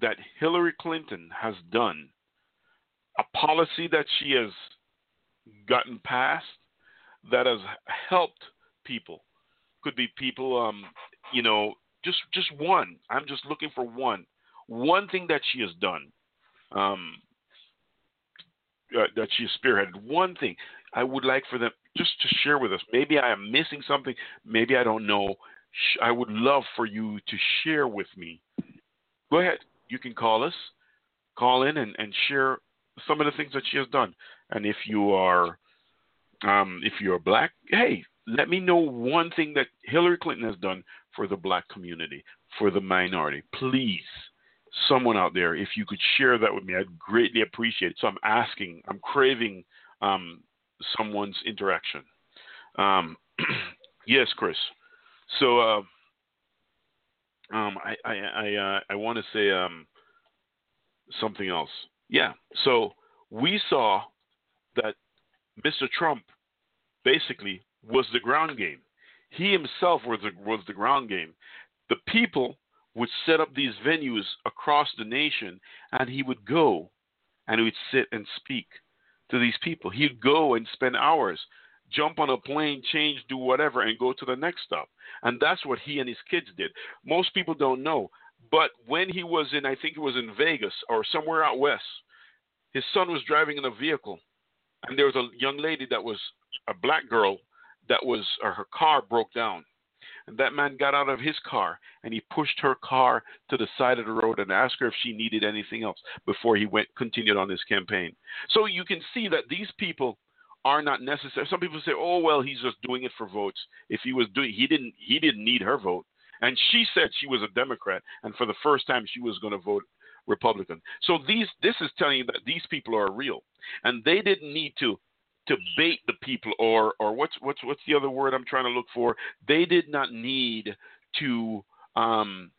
that Hillary Clinton has done, a policy that she has gotten passed that has helped people? Could be people, um, you know, just just one. I'm just looking for one. One thing that she has done. um, uh, that she spearheaded. One thing I would like for them just to share with us, maybe I am missing something, maybe I don't know, I would love for you to share with me. Go ahead. You can call us, call in and, and share some of the things that she has done. And if you are, um, if you're black, hey, let me know one thing that Hillary Clinton has done for the black community, for the minority. Please, someone out there, if you could share that with me, I'd greatly appreciate it. So I'm asking, I'm craving um, someone's interaction. Um, yes, Chris. So uh, um, I I I, uh, I want to say um, something else. Yeah. So we saw that Mister Trump basically was the ground game. He himself was the, was the ground game. The people would set up these venues across the nation, and he would go and he would sit and speak to these people. He'd go and spend hours, jump on a plane, change, do whatever, and go to the next stop. And that's what he and his kids did. Most people don't know, but when he was in, I think it was in Vegas or somewhere out west, his son was driving in a vehicle, and there was a young lady that was a black girl that was, or her car broke down. And that man got out of his car, and he pushed her car to the side of the road and asked her if she needed anything else before he went continued on his campaign. So you can see that these people are not necessary. Some people say, "Oh well, he's just doing it for votes." If he was doing, he didn't, he didn't need her vote. And she said she was a Democrat, and for the first time, she was going to vote Republican. So these, this is telling you that these people are real, and they didn't need to to bait the people, or or what's what's what's the other word I'm trying to look for? They did not need to um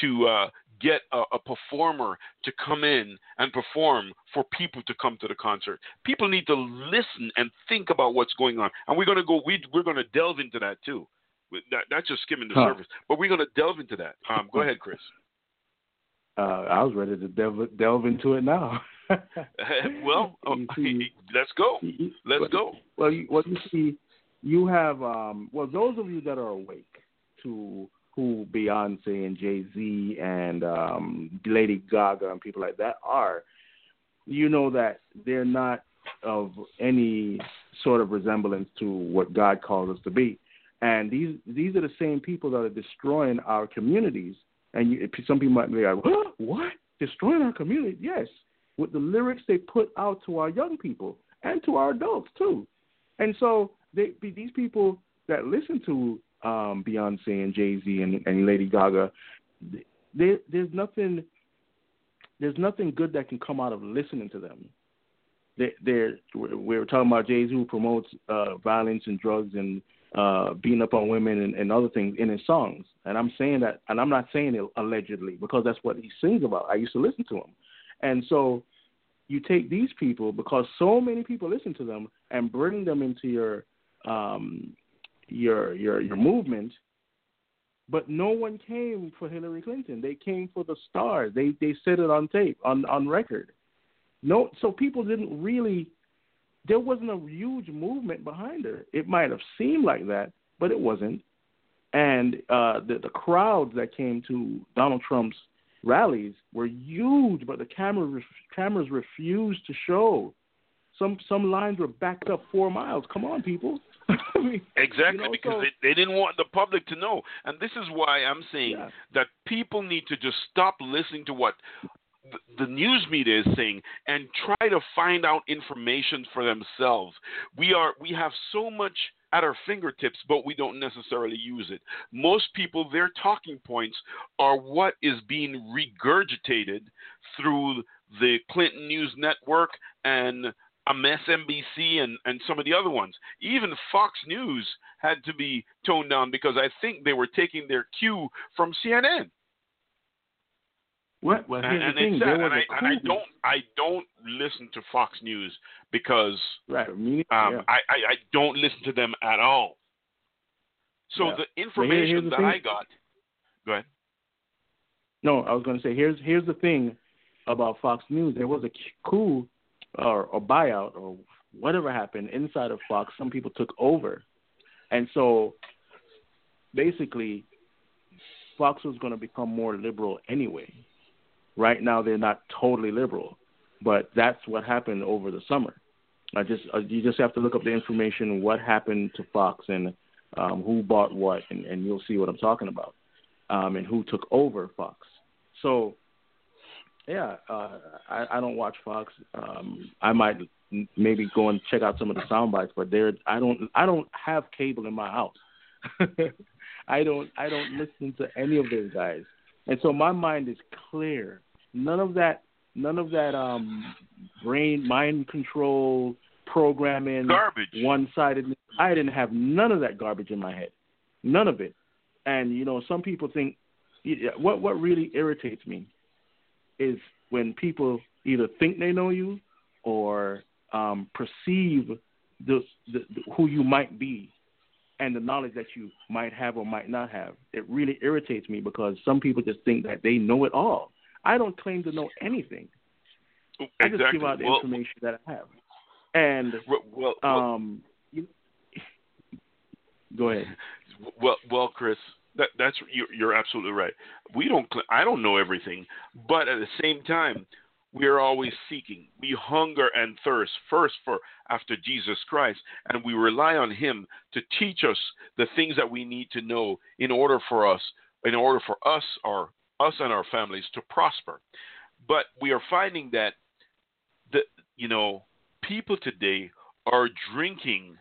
to uh, get a, a performer to come in and perform for people to come to the concert. People need to listen and think about what's going on, and we're gonna go we we're gonna delve into that too. That, that's just skimming the huh. surface, but we're gonna delve into that. Um, go ahead, Chris. Uh, I was ready to delve delve into it now. Well, see, let's go. Let's well, go. Well, you, well, you see, you have um, well those of you that are awake to who Beyonce and Jay-Z and um, Lady Gaga and people like that are, you know that they're not of any sort of resemblance to what God calls us to be, and these these are the same people that are destroying our communities. And you, some people might be like, "What? What? Destroying our community?" Yes. With the lyrics they put out to our young people and to our adults too, and so they, these people that listen to um, Beyonce and Jay-Z and, and Lady Gaga, they, there's nothing, there's nothing good that can come out of listening to them. They, they're we're talking about Jay-Z who promotes uh, violence and drugs and uh, beating up on women and, and other things in his songs, and I'm saying that, and I'm not saying it allegedly because that's what he sings about. I used to listen to him. And so you take these people, because so many people listen to them, and bring them into your um, your your your movement. But no one came for Hillary Clinton. They came for the stars. They they said it on tape, on, on record. No, so people didn't really. There wasn't a huge movement behind her. It might have seemed like that, but it wasn't. And uh, the the crowds that came to Donald Trump's rallies were huge, but the camera, cameras refused to show. Some some lines were backed up four miles. Come on, people. I mean, exactly, you know, because so, they, they didn't want the public to know. And this is why I'm saying yeah. that people need to just stop listening to what the news media is saying and try to find out information for themselves. We are we have so much at our fingertips, but we don't necessarily use it. Most people, their talking points are what is being regurgitated through the Clinton News Network and M S N B C and, and some of the other ones. Even Fox News had to be toned down because I think they were taking their cue from C N N. What? Well, and, and, thing, said, and, I, and I don't, I don't listen to Fox News because right. um, yeah. I, I, I don't listen to them at all. So yeah. the information well, here, the that thing. I got. Go ahead. No, I was going to say here's here's the thing about Fox News. There was a coup or a buyout or whatever happened inside of Fox. Some people took over, and so basically, Fox was going to become more liberal anyway. Right now, they're not totally liberal, but that's what happened over the summer. I just uh, you just have to look up the information, what happened to Fox and um, who bought what, and, and you'll see what I'm talking about, um, and who took over Fox. So, yeah, uh, I, I don't watch Fox. Um, I might maybe go and check out some of the sound bites, but there I don't I don't have cable in my house. I don't I don't listen to any of those guys, and so my mind is clear. None of that. None of that um, brain, mind control, programming, garbage, one-sidedness. I didn't have none of that garbage in my head, none of it. And you know, some people think what what really irritates me is when people either think they know you or um, perceive the, the, the who you might be and the knowledge that you might have or might not have. It really irritates me because some people just think that they know it all. I don't claim to know anything. Exactly. I just give out the well, information that I have. And well, well, um, you, go ahead. Well, well, Chris, that, that's you're, you're absolutely right. We don't. I don't know everything, but at the same time, we are always seeking. We hunger and thirst first for after Jesus Christ, and we rely on Him to teach us the things that we need to know in order for us, in order for us, our us and our families to prosper. But we are finding that the you know people today are drinking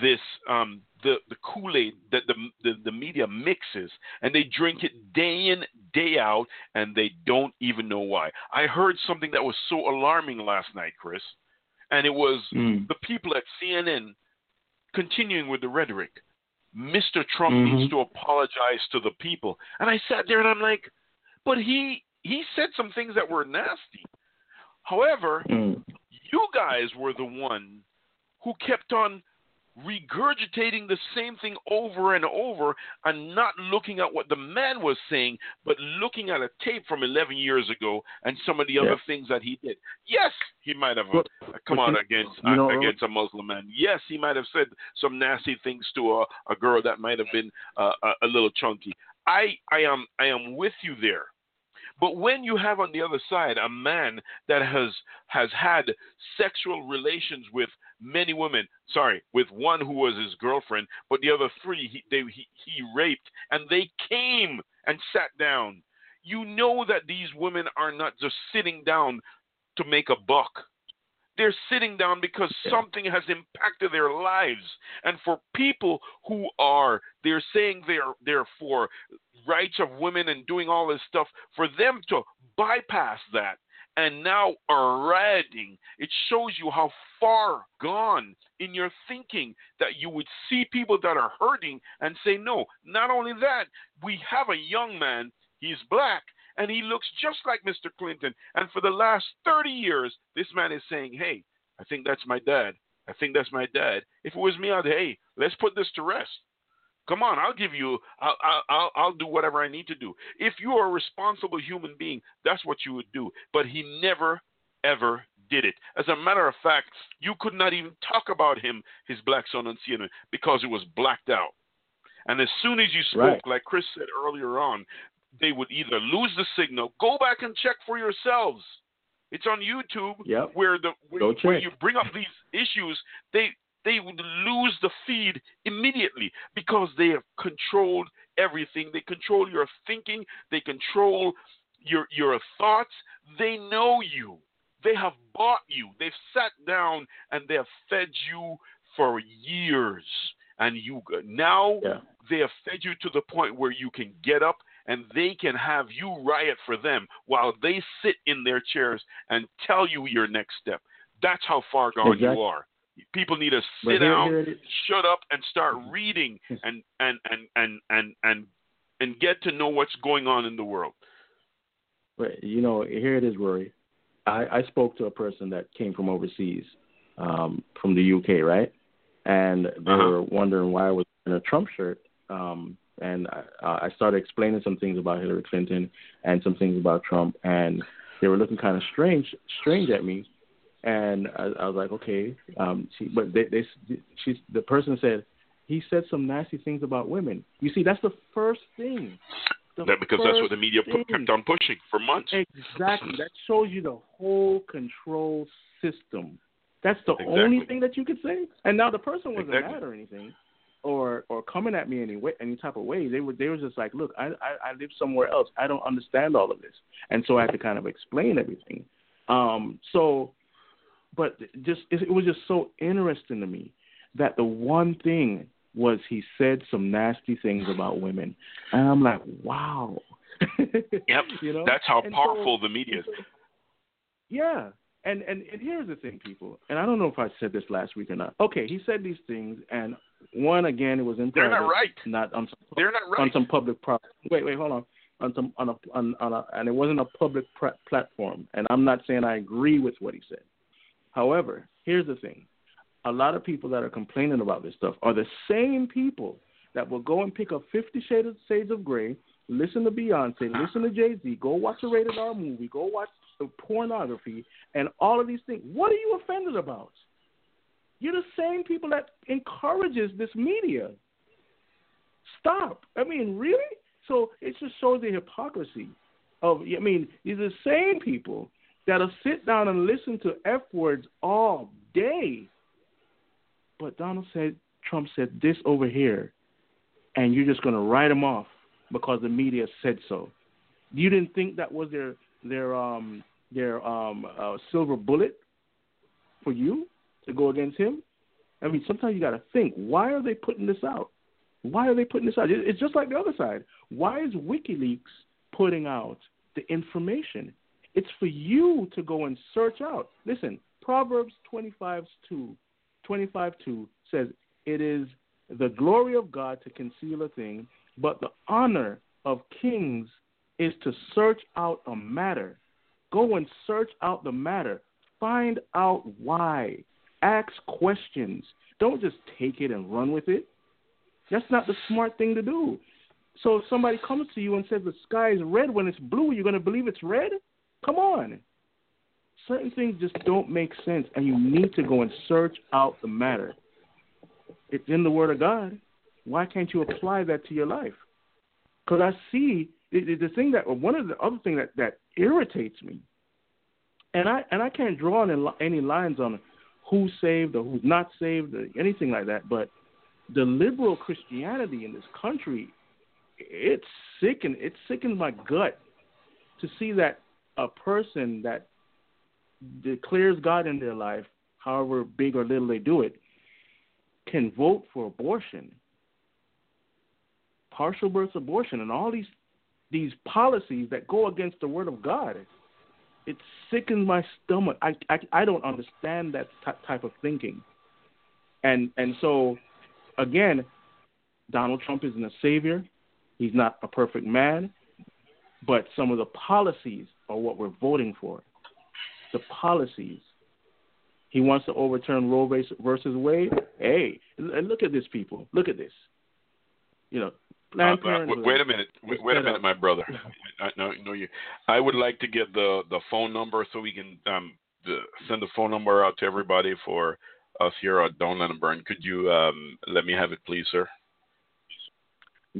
this um, the the Kool-Aid that the, the the media mixes, and they drink it day in, day out, and they don't even know why. I heard something that was so alarming last night, Chris, and it was mm. the people at C N N continuing with the rhetoric. Mister Trump mm-hmm. needs to apologize to the people. And I sat there and I'm like, but he he said some things that were nasty. However, mm. you guys were the one who kept on regurgitating the same thing over and over and not looking at what the man was saying, but looking at a tape from eleven years ago and some of the yeah. other things that he did. Yes, he might have but, come but on you, against you know, against a Muslim man. Yes, he might have said some nasty things to a, a girl that might have been uh, a, a little chunky. I, I am I am with you there. But when you have on the other side a man that has has had sexual relations with many women, sorry, with one who was his girlfriend, but the other three he, they, he, he raped, and they came and sat down. You know that these women are not just sitting down to make a buck. They're sitting down because something has impacted their lives. And for people who are, they're saying they're, they're for rights of women and doing all this stuff, for them to bypass that and now are rioting, it shows you how far gone in your thinking that you would see people that are hurting and say, no, not only that, we have a young man, he's black, and he looks just like Mister Clinton. And for the last thirty years, this man is saying, hey, I think that's my dad. I think that's my dad. If it was me, I'd, hey, let's put this to rest. Come on, I'll give you, I'll, I'll, I'll do whatever I need to do. If you are a responsible human being, that's what you would do. But he never, ever did it. As a matter of fact, you could not even talk about him, his black son on C N N, because it was blacked out. And as soon as you spoke, right. like Chris said earlier on, they would either lose the signal. Go back and check for yourselves. It's on YouTube yep. where the where, where you bring up these issues. They they would lose the feed immediately because they have controlled everything. They control your thinking. They control your your thoughts. They know you. They have bought you. They've sat down and they have fed you for years. And you now yeah. they have fed you to the point where you can get up and they can have you riot for them while they sit in their chairs and tell you your next step. That's how far gone exactly. you are. People need to sit down, shut up, and start reading and, and, and, and, and, and, and get to know what's going on in the world. But, you know, here it is, Rory. I, I spoke to a person that came from overseas, um, from the U K, right? And they uh-huh. were wondering why I was in a Trump shirt. Um, And I, I started explaining some things about Hillary Clinton and some things about Trump, and they were looking kind of strange, strange at me. And I, I was like, okay. Um, she, but they, they, she, the person said, he said some nasty things about women. You see, that's the first thing the that because that's what the media put, kept on pushing for months. Exactly. That shows you the whole control system. That's the exactly. only thing that you could say. And now the person wasn't exactly. mad or anything, or or coming at me any way, any type of way. They were they were just like, look, I, I I live somewhere else. I don't understand all of this, and so I had to kind of explain everything. Um. So, but just it, it was just so interesting to me that the one thing was he said some nasty things about women, and I'm like, wow. Yep. You know? That's how and powerful so, the media is. Yeah. And, and and here's the thing, people, and I don't know if I said this last week or not. Okay, he said these things, and one, again, it was in private. They're not right. Not on some, They're not right. On some public pro- Wait, wait, hold on. On some on a on, on a and it wasn't a public pre- platform. And I'm not saying I agree with what he said. However, here's the thing: a lot of people that are complaining about this stuff are the same people that will go and pick up Fifty Shades Shades of Grey, listen to Beyonce, listen to Jay-Z, go watch a rated R movie, go watch the pornography, and all of these things. What are you offended about? You're the same people that encourages this media. Stop. I mean, really? So it just shows the hypocrisy of, I mean, these are the same people that'll sit down and listen to F words all day. But Donald said, Trump said this over here, and you're just going to write them off because the media said so. You didn't think that was their their um their um uh, silver bullet for you to go against him? I mean, sometimes you got to think, why are they putting this out? Why are they putting this out? It's just like the other side. Why is WikiLeaks putting out the information? It's for you to go and search out. Listen, Proverbs twenty-five two says, it is the glory of God to conceal a thing, but the honor of kings is to search out a matter. Go and search out the matter. Find out why. Ask questions. Don't just take it and run with it. That's not the smart thing to do. So if somebody comes to you and says the sky is red when it's blue, you're going to believe it's red? Come on. Certain things just don't make sense, and you need to go and search out the matter. It's in the Word of God. Why can't you apply that to your life? Because I see the, the thing that, or one of the other thing that, that irritates me, and I and I can't draw on any lines on who's saved or who's not saved or anything like that. But the liberal Christianity in this country, it's sickened. It sickens my gut to see that a person that declares God in their life, however big or little they do it, can vote for abortion, partial birth abortion, and all these these policies that go against the Word of God. It sickens my stomach. I, I, I don't understand that t- type of thinking. And and so, again, Donald Trump isn't a savior. He's not a perfect man. But some of the policies are what we're voting for. The policies. He wants to overturn Roe versus Wade. Hey, look at this, people. Look at this. You know, Planned Parenthood. Uh, wait a minute. Wait, wait a minute, my brother. I, no, no, you. I would like to get the, the phone number so we can um, the, send the phone number out to everybody for us here at Don't Let Them Burn. Could you um, let me have it, please, sir?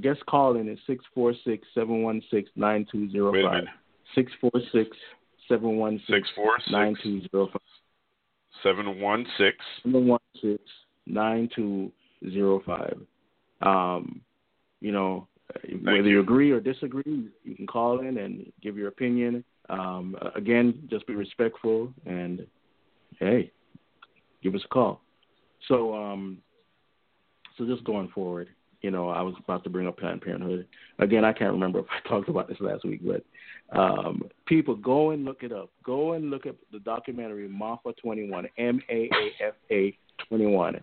Guest call-in is six four six, seven one six, nine two zero five. Wait a minute. six four six Seven one six four nine two zero five. Seven one six. Seven one six nine two zero five. Um, you know, Thank whether you. you agree or disagree, you can call in and give your opinion. Um, again, just be respectful and hey, give us a call. So, um, so just going forward, you know, I was about to bring up Planned Parenthood. Again, I can't remember if I talked about this last week, but um, people, go and look it up. Go and look at the documentary Mafa twenty one, M A A F A twenty-one.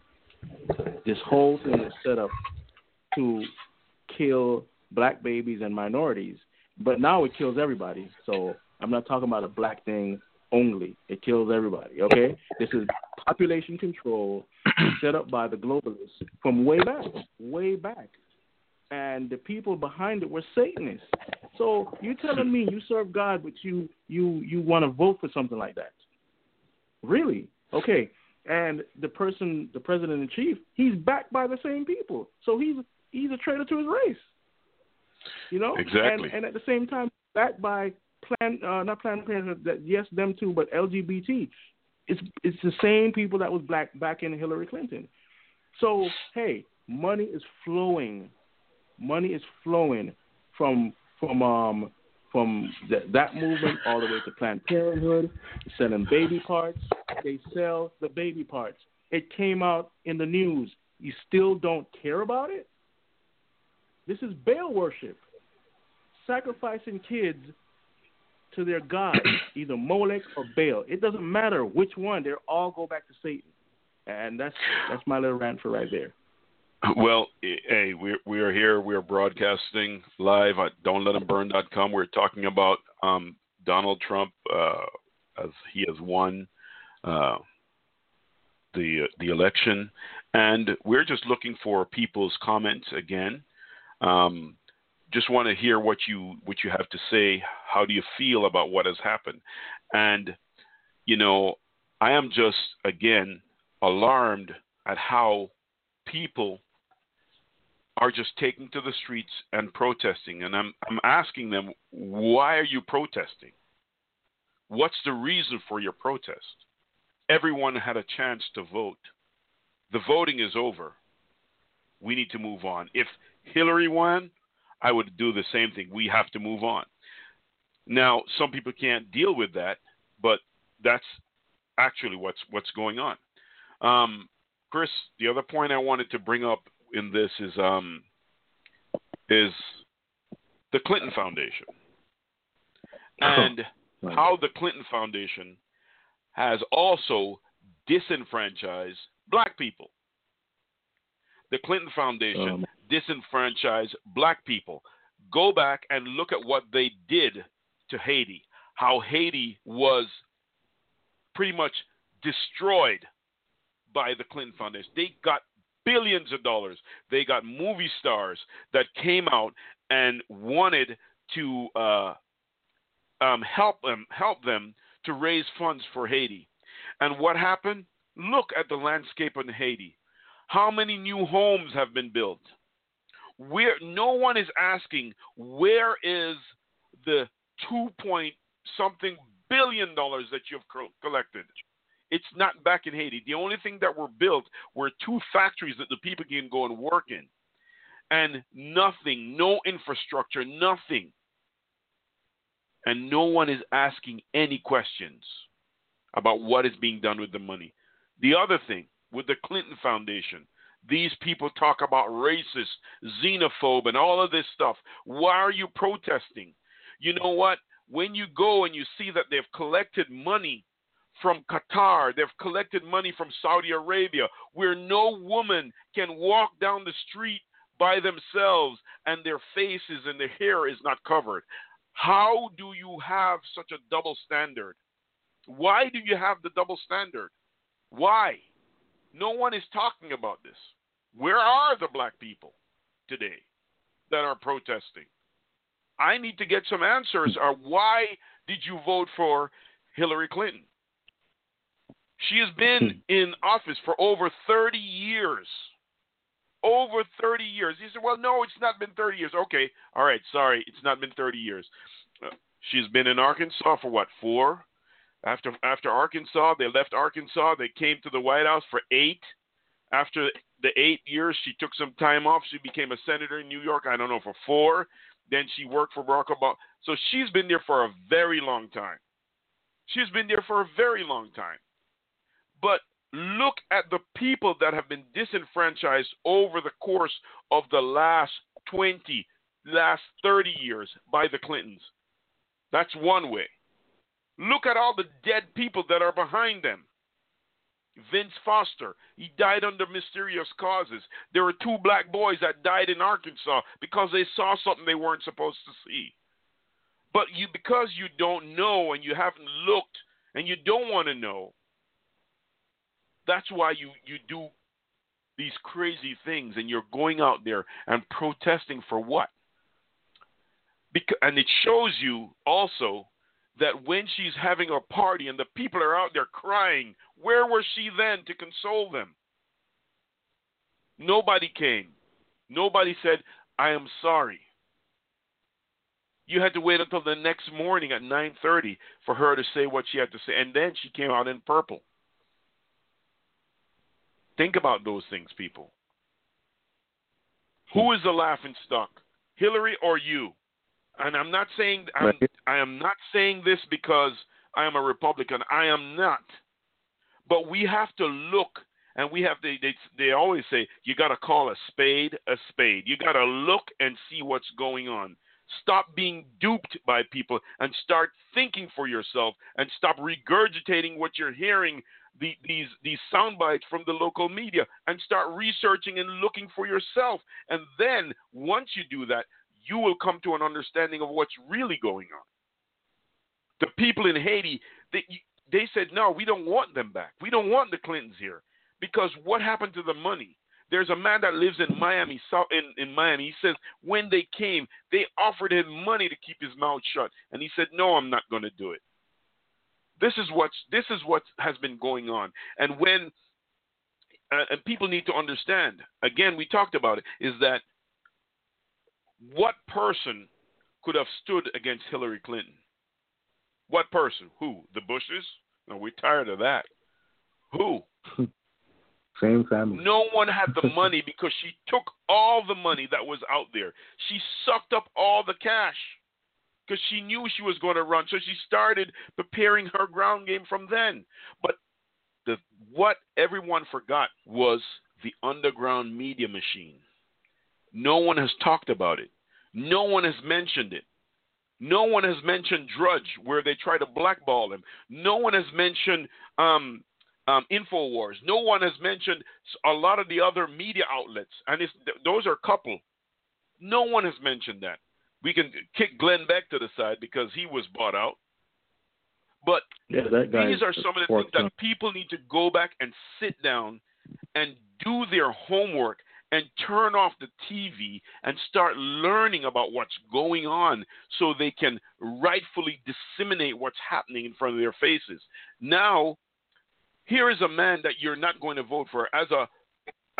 This whole thing is set up to kill black babies and minorities, but now it kills everybody. So I'm not talking about a black thing only. It kills everybody, okay? This is population control set up by the globalists from way back, way back. And the people behind it were Satanists. So you're telling me you serve God, but you you, you want to vote for something like that? Really? Okay. And the person, the president in chief, he's backed by the same people. So he's he's a traitor to his race. You know, exactly. And, and at the same time, backed by Planned, uh, not Planned Parenthood, yes, them too, but L G B T. It's it's the same people that was black back in Hillary Clinton. So hey, money is flowing, money is flowing from from um from th- that movement all the way to Planned Parenthood, selling baby parts. They sell the baby parts. It came out in the news. You still don't care about it? This is Baal worship, sacrificing kids to their god, either Molech or Baal. It doesn't matter which one. They all go back to Satan, and that's that's my little rant for right there. Well, hey, we we are here. We are broadcasting live at don't let them burn dot com. We're talking about um, Donald Trump uh, as he has won uh, the the election, and we're just looking for people's comments again. Um, Just want to hear what you what you have to say. How do you feel about what has happened? And, you know, I am just, again, alarmed at how people are just taking to the streets and protesting. And I'm I'm asking them, why are you protesting? What's the reason for your protest? Everyone had a chance to vote. The voting is over. We need to move on. If Hillary won, I would do the same thing. We have to move on. Now, some people can't deal with that, but that's actually what's what's going on. Um, Chris, the other point I wanted to bring up in this is um, is the Clinton Foundation and how the Clinton Foundation has also disenfranchised black people. The Clinton Foundation um. disenfranchise black people. Go back and look at what they did to Haiti, how Haiti was pretty much destroyed by the Clinton Foundation. They got billions of dollars. They got movie stars that came out and wanted to uh, um, help them, help them to raise funds for Haiti. And what happened? Look at the landscape in Haiti. How many new homes have been built? Where no one is asking, where is the two point something billion dollars that you've co- collected? It's not back in Haiti. The only thing that were built were two factories that the people can go and work in, and nothing, no infrastructure, nothing. And no one is asking any questions about what is being done with the money. The other thing with the Clinton Foundation, these people talk about racist, xenophobe, and all of this stuff. Why are you protesting? You know what? When you go and you see that they've collected money from Qatar, they've collected money from Saudi Arabia, where no woman can walk down the street by themselves and their faces and their hair is not covered. How do you have such a double standard? Why do you have the double standard? Why? No one is talking about this. Where are the black people today that are protesting? I need to get some answers. Or why did you vote for Hillary Clinton? She has been in office for over thirty years. Over thirty years. You said, well, no, it's not been thirty years. Okay, all right, sorry, it's not been thirty years. She's been in Arkansas for what, four? After after Arkansas, they left Arkansas. They came to the White House for eight. After the eight years, she took some time off. She became a senator in New York, I don't know, for four. Then she worked for Barack Obama. So she's been there for a very long time. She's been there for a very long time. But look at the people that have been disenfranchised over the course of the last twenty, last thirty years by the Clintons. That's one way. Look at all the dead people that are behind them. Vince Foster, he died under mysterious causes. There were two black boys that died in Arkansas because they saw something they weren't supposed to see. But you, because you don't know and you haven't looked and you don't want to know, that's why you, you do these crazy things and you're going out there and protesting for what? Because, and it shows you also that when she's having a party and the people are out there crying, where was she then to console them? Nobody came. Nobody said, I am sorry. You had to wait until the next morning at nine thirty for her to say what she had to say. And then she came out in purple. Think about those things, people. Who is the laughingstock, Hillary or you? And I'm not saying I'm, I am not saying this because I am a Republican. I am not. But we have to look, and we have to, they, they always say, you got to call a spade a spade. You got to look and see what's going on. Stop being duped by people and start thinking for yourself and stop regurgitating what you're hearing, the, these, these sound bites from the local media, and start researching and looking for yourself. And then once you do that, you will come to an understanding of what's really going on. The people in Haiti, they, they said, no, we don't want them back. We don't want the Clintons here because what happened to the money? There's a man that lives in Miami, in, in Miami. He says when they came, they offered him money to keep his mouth shut. And he said, no, I'm not going to do it. This is what, this is what has been going on. And when uh, and people need to understand, again, we talked about it, is that what person could have stood against Hillary Clinton? What person? Who? The Bushes? No, we're tired of that. Who? Same family. No one had the money because she took all the money that was out there. She sucked up all the cash because she knew she was going to run. So she started preparing her ground game from then. But the, what everyone forgot was the underground media machine. No one has talked about it. No one has mentioned it. No one has mentioned Drudge, where they try to blackball him. No one has mentioned um, um, Infowars. No one has mentioned a lot of the other media outlets, and it's, those are a couple. No one has mentioned that. We can kick Glenn Beck to the side because he was bought out. But yeah, these are some of the things that people need to go back and sit down and do their homework and turn off the T V and start learning about what's going on so they can rightfully disseminate what's happening in front of their faces. Now, here is a man that you're not going to vote for. As a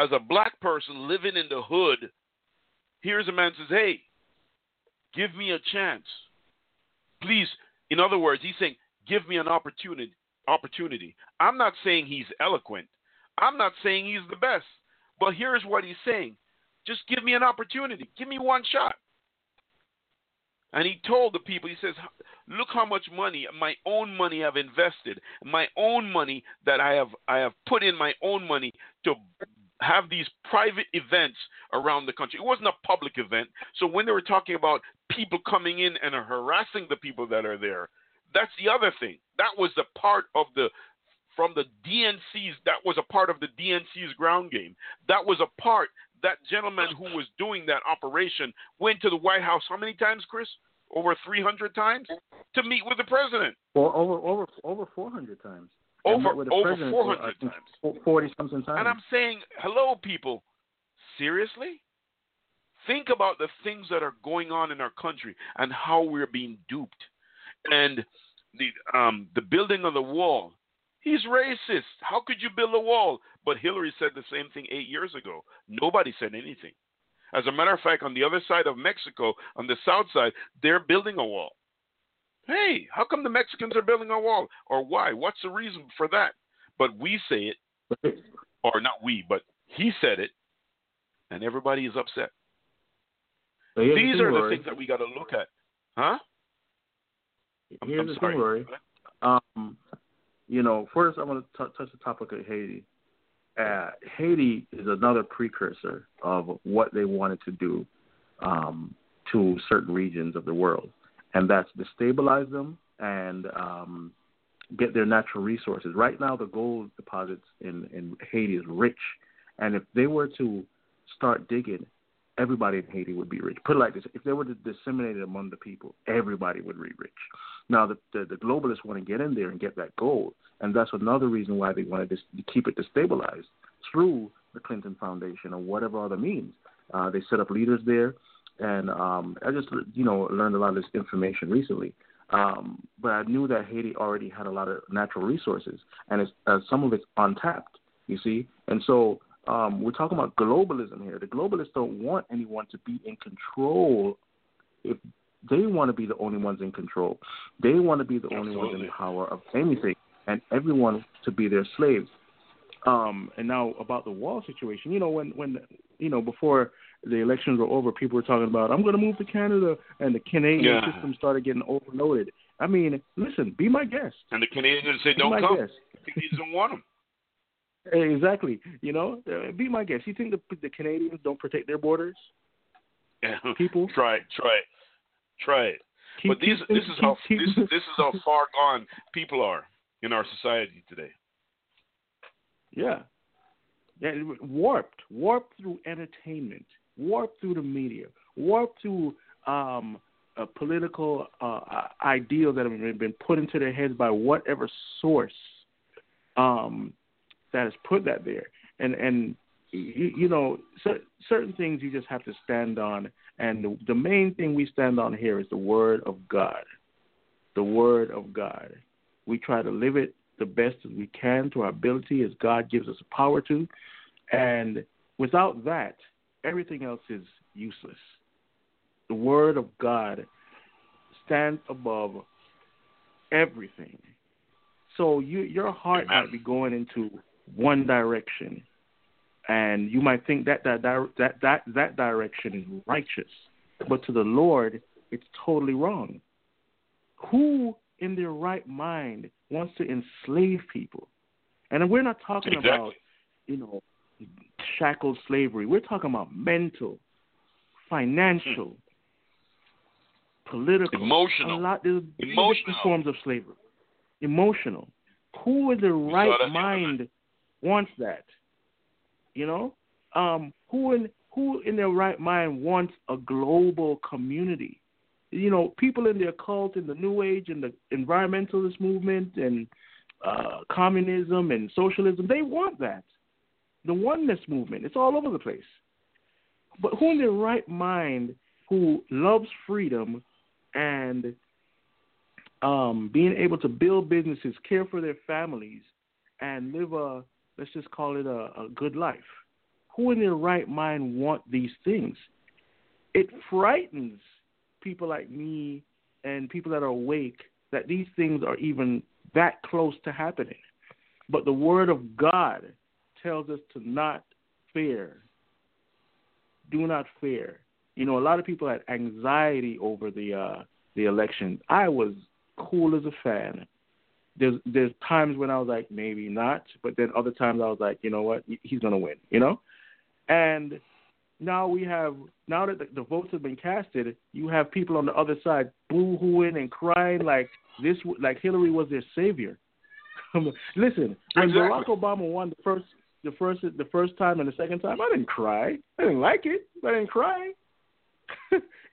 as a black person living in the hood, here's a man who says, hey, give me a chance. Please, in other words, he's saying, give me an opportunity. opportunity. I'm not saying he's eloquent. I'm not saying he's the best. But here's what he's saying. Just give me an opportunity. Give me one shot. And he told the people, he says, look how much money, my own money I've invested, my own money that I have I have put in my own money to have these private events around the country. It wasn't a public event. So when they were talking about people coming in and harassing the people that are there, that's the other thing. That was the part of the From the D N C's, that was a part of the D N C's ground game. That was a part, that gentleman who was doing that operation went to the White House how many times, Chris? Over three hundred times? To meet with the president. Well, over over over four hundred times. Over, over four hundred for, times. forty-something times. And I'm saying, hello, people. Seriously? Think about the things that are going on in our country and how we're being duped. And the um, the building of the wall. He's racist. How could you build a wall? But Hillary said the same thing eight years ago. Nobody said anything. As a matter of fact, on the other side of Mexico, on the south side, they're building a wall. Hey, how come the Mexicans are building a wall? Or why? What's the reason for that? But we say it, or not we, but he said it, and everybody is upset. These are the things that we got to look at. Huh? I'm, I'm sorry. Um... You know, first I want to t- touch the topic of Haiti. Uh, Haiti is another precursor of what they wanted to do um, to certain regions of the world, and that's destabilize them and um, get their natural resources. Right now, the gold deposits in, in Haiti is rich, and if they were to start digging, everybody in Haiti would be rich. Put it like this, if they were to disseminate it among the people, everybody would be rich. Now, the, the, the globalists want to get in there and get that gold, and that's another reason why they want to keep it destabilized through the Clinton Foundation or whatever other means. Uh, they set up leaders there, and um, I just, you know, learned a lot of this information recently. Um, but I knew that Haiti already had a lot of natural resources, and it's, uh, some of it's untapped, you see? And so... Um, we're talking about globalism here. The globalists don't want anyone to be in control if They want to be the only ones in control. They want to be the Absolutely. only ones in power of anything, and everyone to be their slaves. Um, and now about the wall situation, you know, when, when you know, before the elections were over, people were talking about, I'm going to move to Canada, and the Canadian yeah. system started getting overloaded. I mean, listen, be my guest. And the Canadians said, don't come. Guest. The Canadians don't want them. Exactly. You know, be my guest. You think the, the Canadians don't protect their borders? Yeah. People? Try it, try it, try it. Keep, but these, keep, this, is keep, how, keep. This, this is how far gone people are in our society today. Yeah. yeah, warped, warped through entertainment, warped through the media, warped through um, a political uh, ideals that have been put into their heads by whatever source um, that has put that there. And, and you, you know, cer- certain things you just have to stand on. And the, the main thing we stand on here is the Word of God, the Word of God. We try to live it the best as we can to our ability as God gives us the power to. And without that, everything else is useless. The Word of God stands above everything. So you, your heart might be going into one direction, and you might think that that, that, that, that direction is righteous, but to the Lord, it's totally wrong. Who in their right mind wants to enslave people? And we're not talking exactly. about, you know, shackled slavery. We're talking about mental, financial, hmm. political, emotional, a lot, there's, emotional. There's forms of slavery. Emotional. Who in their right mind wants that? You know, um, who in who in their right mind wants a global community? You know, people in the occult, in the New Age, in the environmentalist movement, and uh, communism and socialism, they want that. The oneness movement, it's all over the place. But who in their right mind who loves freedom and um, being able to build businesses, care for their families, and live a, let's just call it a, a good life? Who in their right mind want these things? It frightens people like me and people that are awake that these things are even that close to happening. But the Word of God tells us to not fear. Do not fear. You know, a lot of people had anxiety over the uh, the election. I was cool as a fan. There's there's times when I was like, maybe not, but then other times I was like, you know what, he's gonna win. You know, and Now we have now that the, the votes have been casted, you have people on the other side boo-hooing and crying like this, like Hillary was their savior. Listen, when exactly. Barack Obama won the first, the first, the first time and the second time, I didn't cry. I didn't like it. But I didn't cry.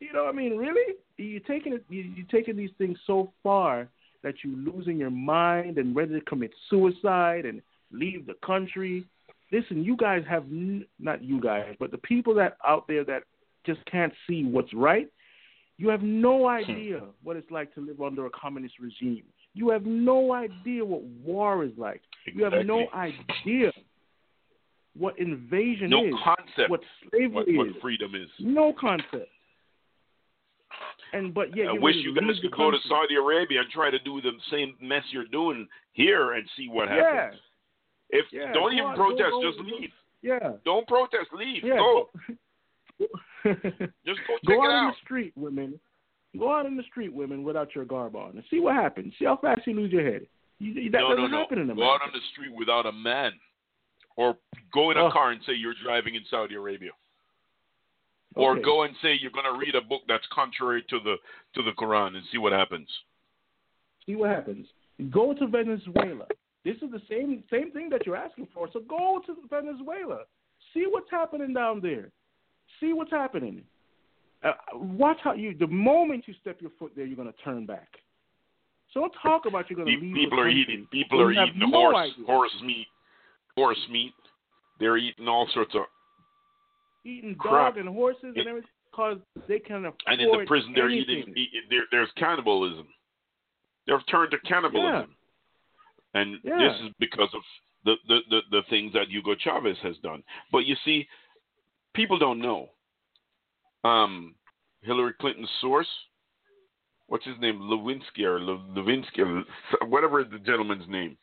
You know, I mean, really, you're taking it, you're taking these things so far that you're losing your mind and ready to commit suicide and leave the country. Listen, you guys have, n- not you guys, but the people that out there that just can't see what's right, you have no idea what it's like to live under a communist regime. You have no idea what war is like. You have no idea what invasion no is. No concept. What slavery what, what freedom is. is. No concept. And but yeah, I wish you guys could go to Saudi Arabia and try to do the same mess you're doing here and see what yeah. happens. If yeah, don't even on, protest, go, go, just leave. Yeah. Don't protest, leave. Yeah. Go. Just go check go out it out. in the street, women. Go out in the street, women, without your garb on, and see what happens. See how fast you lose your head. You, that no, doesn't no, happen no. in America. Go out on the street without a man, or go in a oh. car and say you're driving in Saudi Arabia, or okay. go and say you're going to read a book that's contrary to the to the Quran, and see what happens. See what happens. Go to Venezuela. This is the same same thing that you're asking for. So go to Venezuela. See what's happening down there. See what's happening. Uh, watch how you. The moment you step your foot there, you're going to turn back. So don't talk about you're going to leave. People are eating. People are eating no horse idea. horse meat. Horse meat. They're eating all sorts of eating crap. Dog and horses it, and everything because they can afford. And in the prison, they're anything. eating. They're, there's cannibalism. They've turned to cannibalism. Yeah. And yeah. this is because of the, the, the, the things that Hugo Chavez has done. But you see, people don't know. Um, Hillary Clinton's source what's his name, Lewinsky or Lewinsky, or whatever the gentleman's name.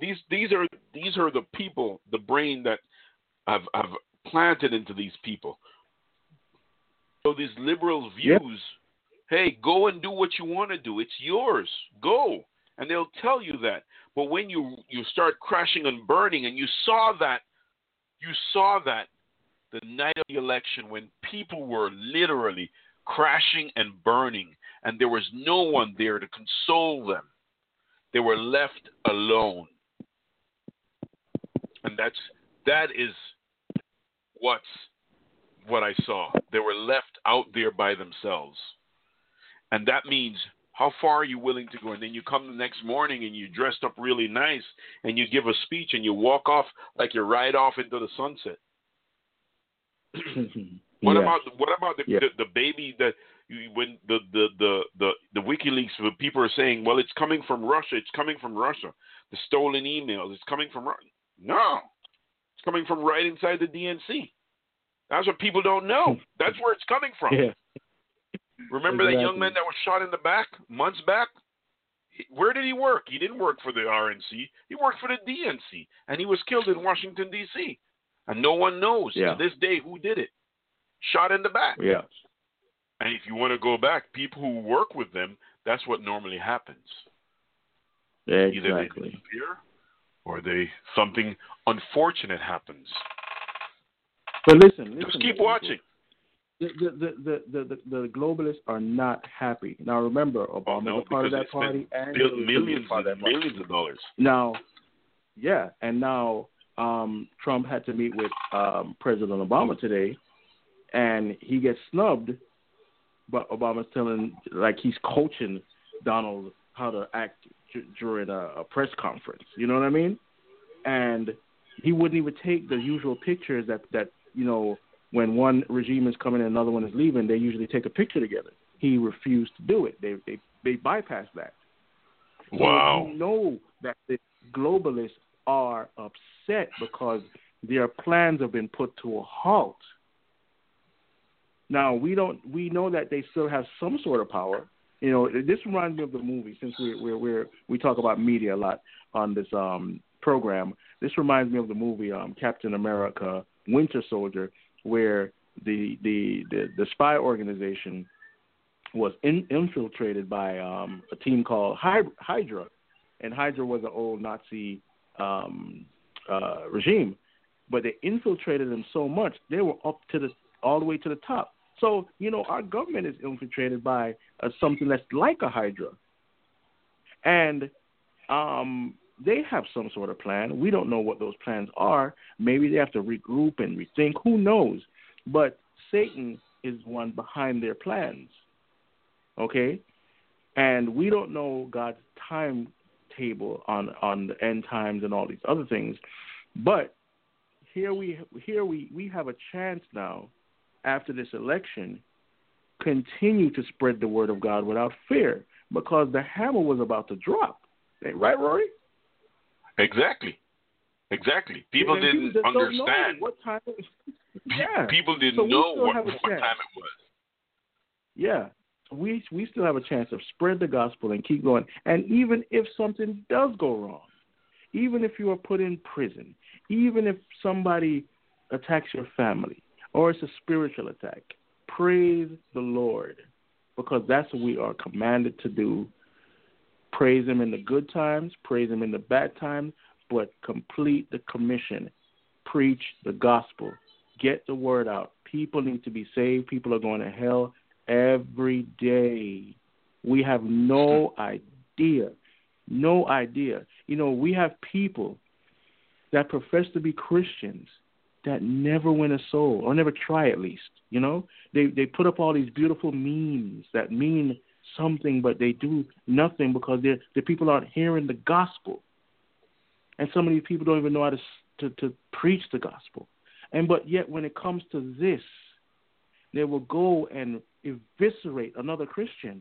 These these are these are the people, the brain that have have planted into these people. So these liberal views, yep. Hey, go and do what you want to do. It's yours. Go. And they'll tell you that. But when you, you start crashing and burning, and you saw that, you saw that the night of the election when people were literally crashing and burning, and there was no one there to console them. They were left alone. And that's that is what's what I saw. They were left out there by themselves. And that means, how far are you willing to go? And then you come the next morning and you're dressed up really nice and you give a speech and you walk off like you ride off into the sunset. What yeah. about what about the, yeah. the, the baby that when the the, the, the, the WikiLeaks, the people are saying, well, it's coming from Russia. It's coming from Russia. The stolen emails. It's coming from Russia. No. It's coming from right inside the D N C. That's what people don't know. That's where it's coming from. Yeah. Remember exactly. That young man that was shot in the back months back? Where did he work? He didn't work for the R N C. He worked for the D N C, and he was killed in Washington, D C, and no one knows yeah. to this day who did it. Shot in the back. Yeah. And if you want to go back, people who work with them, that's what normally happens. Exactly. Either they disappear or they something unfortunate happens. But listen, listen just keep watching. People. The the, the, the the the globalists are not happy. Now remember, Obama's oh, no, a part of that party, and millions, part of that millions of dollars. Now, yeah, and now um, Trump had to meet with um, President Obama today, and he gets snubbed, but Obama's telling, like he's coaching Donald how to act d- during a, a press conference. You know what I mean? And he wouldn't even take the usual pictures that that you know. When one regime is coming and another one is leaving, they usually take a picture together. He refused to do it. They they, they bypassed that. So wow. You know that the globalists are upset because their plans have been put to a halt. Now, we don't we know that they still have some sort of power. You know, this reminds me of the movie, since we we we we talk about media a lot on this um, program. This reminds me of the movie um, Captain America: Winter Soldier, where the, the the the spy organization was in, infiltrated by um, a team called Hydra, and Hydra was an old Nazi um, uh, regime, but they infiltrated them so much they were up to the all the way to the top. So you know our government is infiltrated by uh, something that's like a Hydra, and um, they have some sort of plan. We don't know what those plans are. Maybe they have to regroup and rethink. Who knows? But Satan is the one behind their plans, okay? And we don't know God's timetable on, on the end times and all these other things. But here we here we, we have a chance now, after this election, continue to spread the word of God without fear, because the hammer was about to drop. Right, Rory? Exactly, exactly. People yeah, didn't people understand what time. It was. Yeah, Pe- people didn't so know what, what time it was. Yeah, we we still have a chance to spread the gospel and keep going. And even if something does go wrong, even if you are put in prison, even if somebody attacks your family or it's a spiritual attack, praise the Lord, because that's what we are commanded to do. Praise him in the good times, praise him in the bad times, but complete the commission. Preach the gospel. Get the word out. People need to be saved. People are going to hell every day. We have no idea. No idea. You know, we have people that profess to be Christians that never win a soul, or never try at least. You know, they, they put up all these beautiful memes that mean something, but they do nothing because the people aren't hearing the gospel, and some of these people don't even know how to, to to preach the gospel. And but yet, when it comes to this, they will go and eviscerate another Christian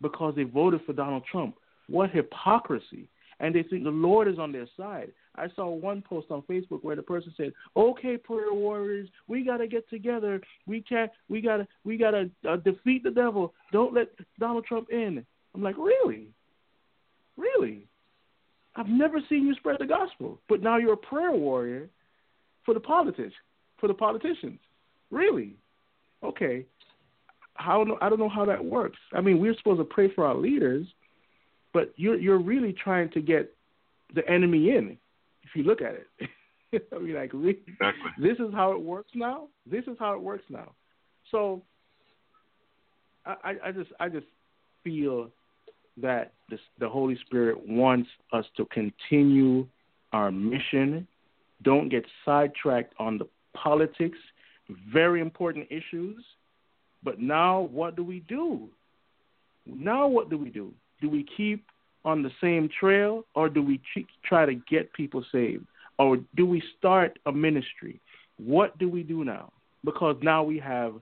because they voted for Donald Trump. What hypocrisy! and they think the Lord is on their side. I saw one post on Facebook where the person said, "Okay, prayer warriors, we gotta get together. We can't. We gotta. We gotta uh, defeat the devil. Don't let Donald Trump in." I'm like, really, really? I've never seen you spread the gospel, but now you're a prayer warrior for the politics, for the politicians. Really? Okay. How I don't know how that works. I mean, we're supposed to pray for our leaders, but you're you're really trying to get the enemy in. If you look at it, I mean, like, really? Exactly. This is how it works now. This is how it works now. So, I, I just I just feel that this, the Holy Spirit wants us to continue our mission. Don't get sidetracked on the politics. Very important issues. But now what do we do? Now what do we do? Do we keep on the same trail, or do we try to get people saved? Or do we start a ministry? What do we do now? Because now we have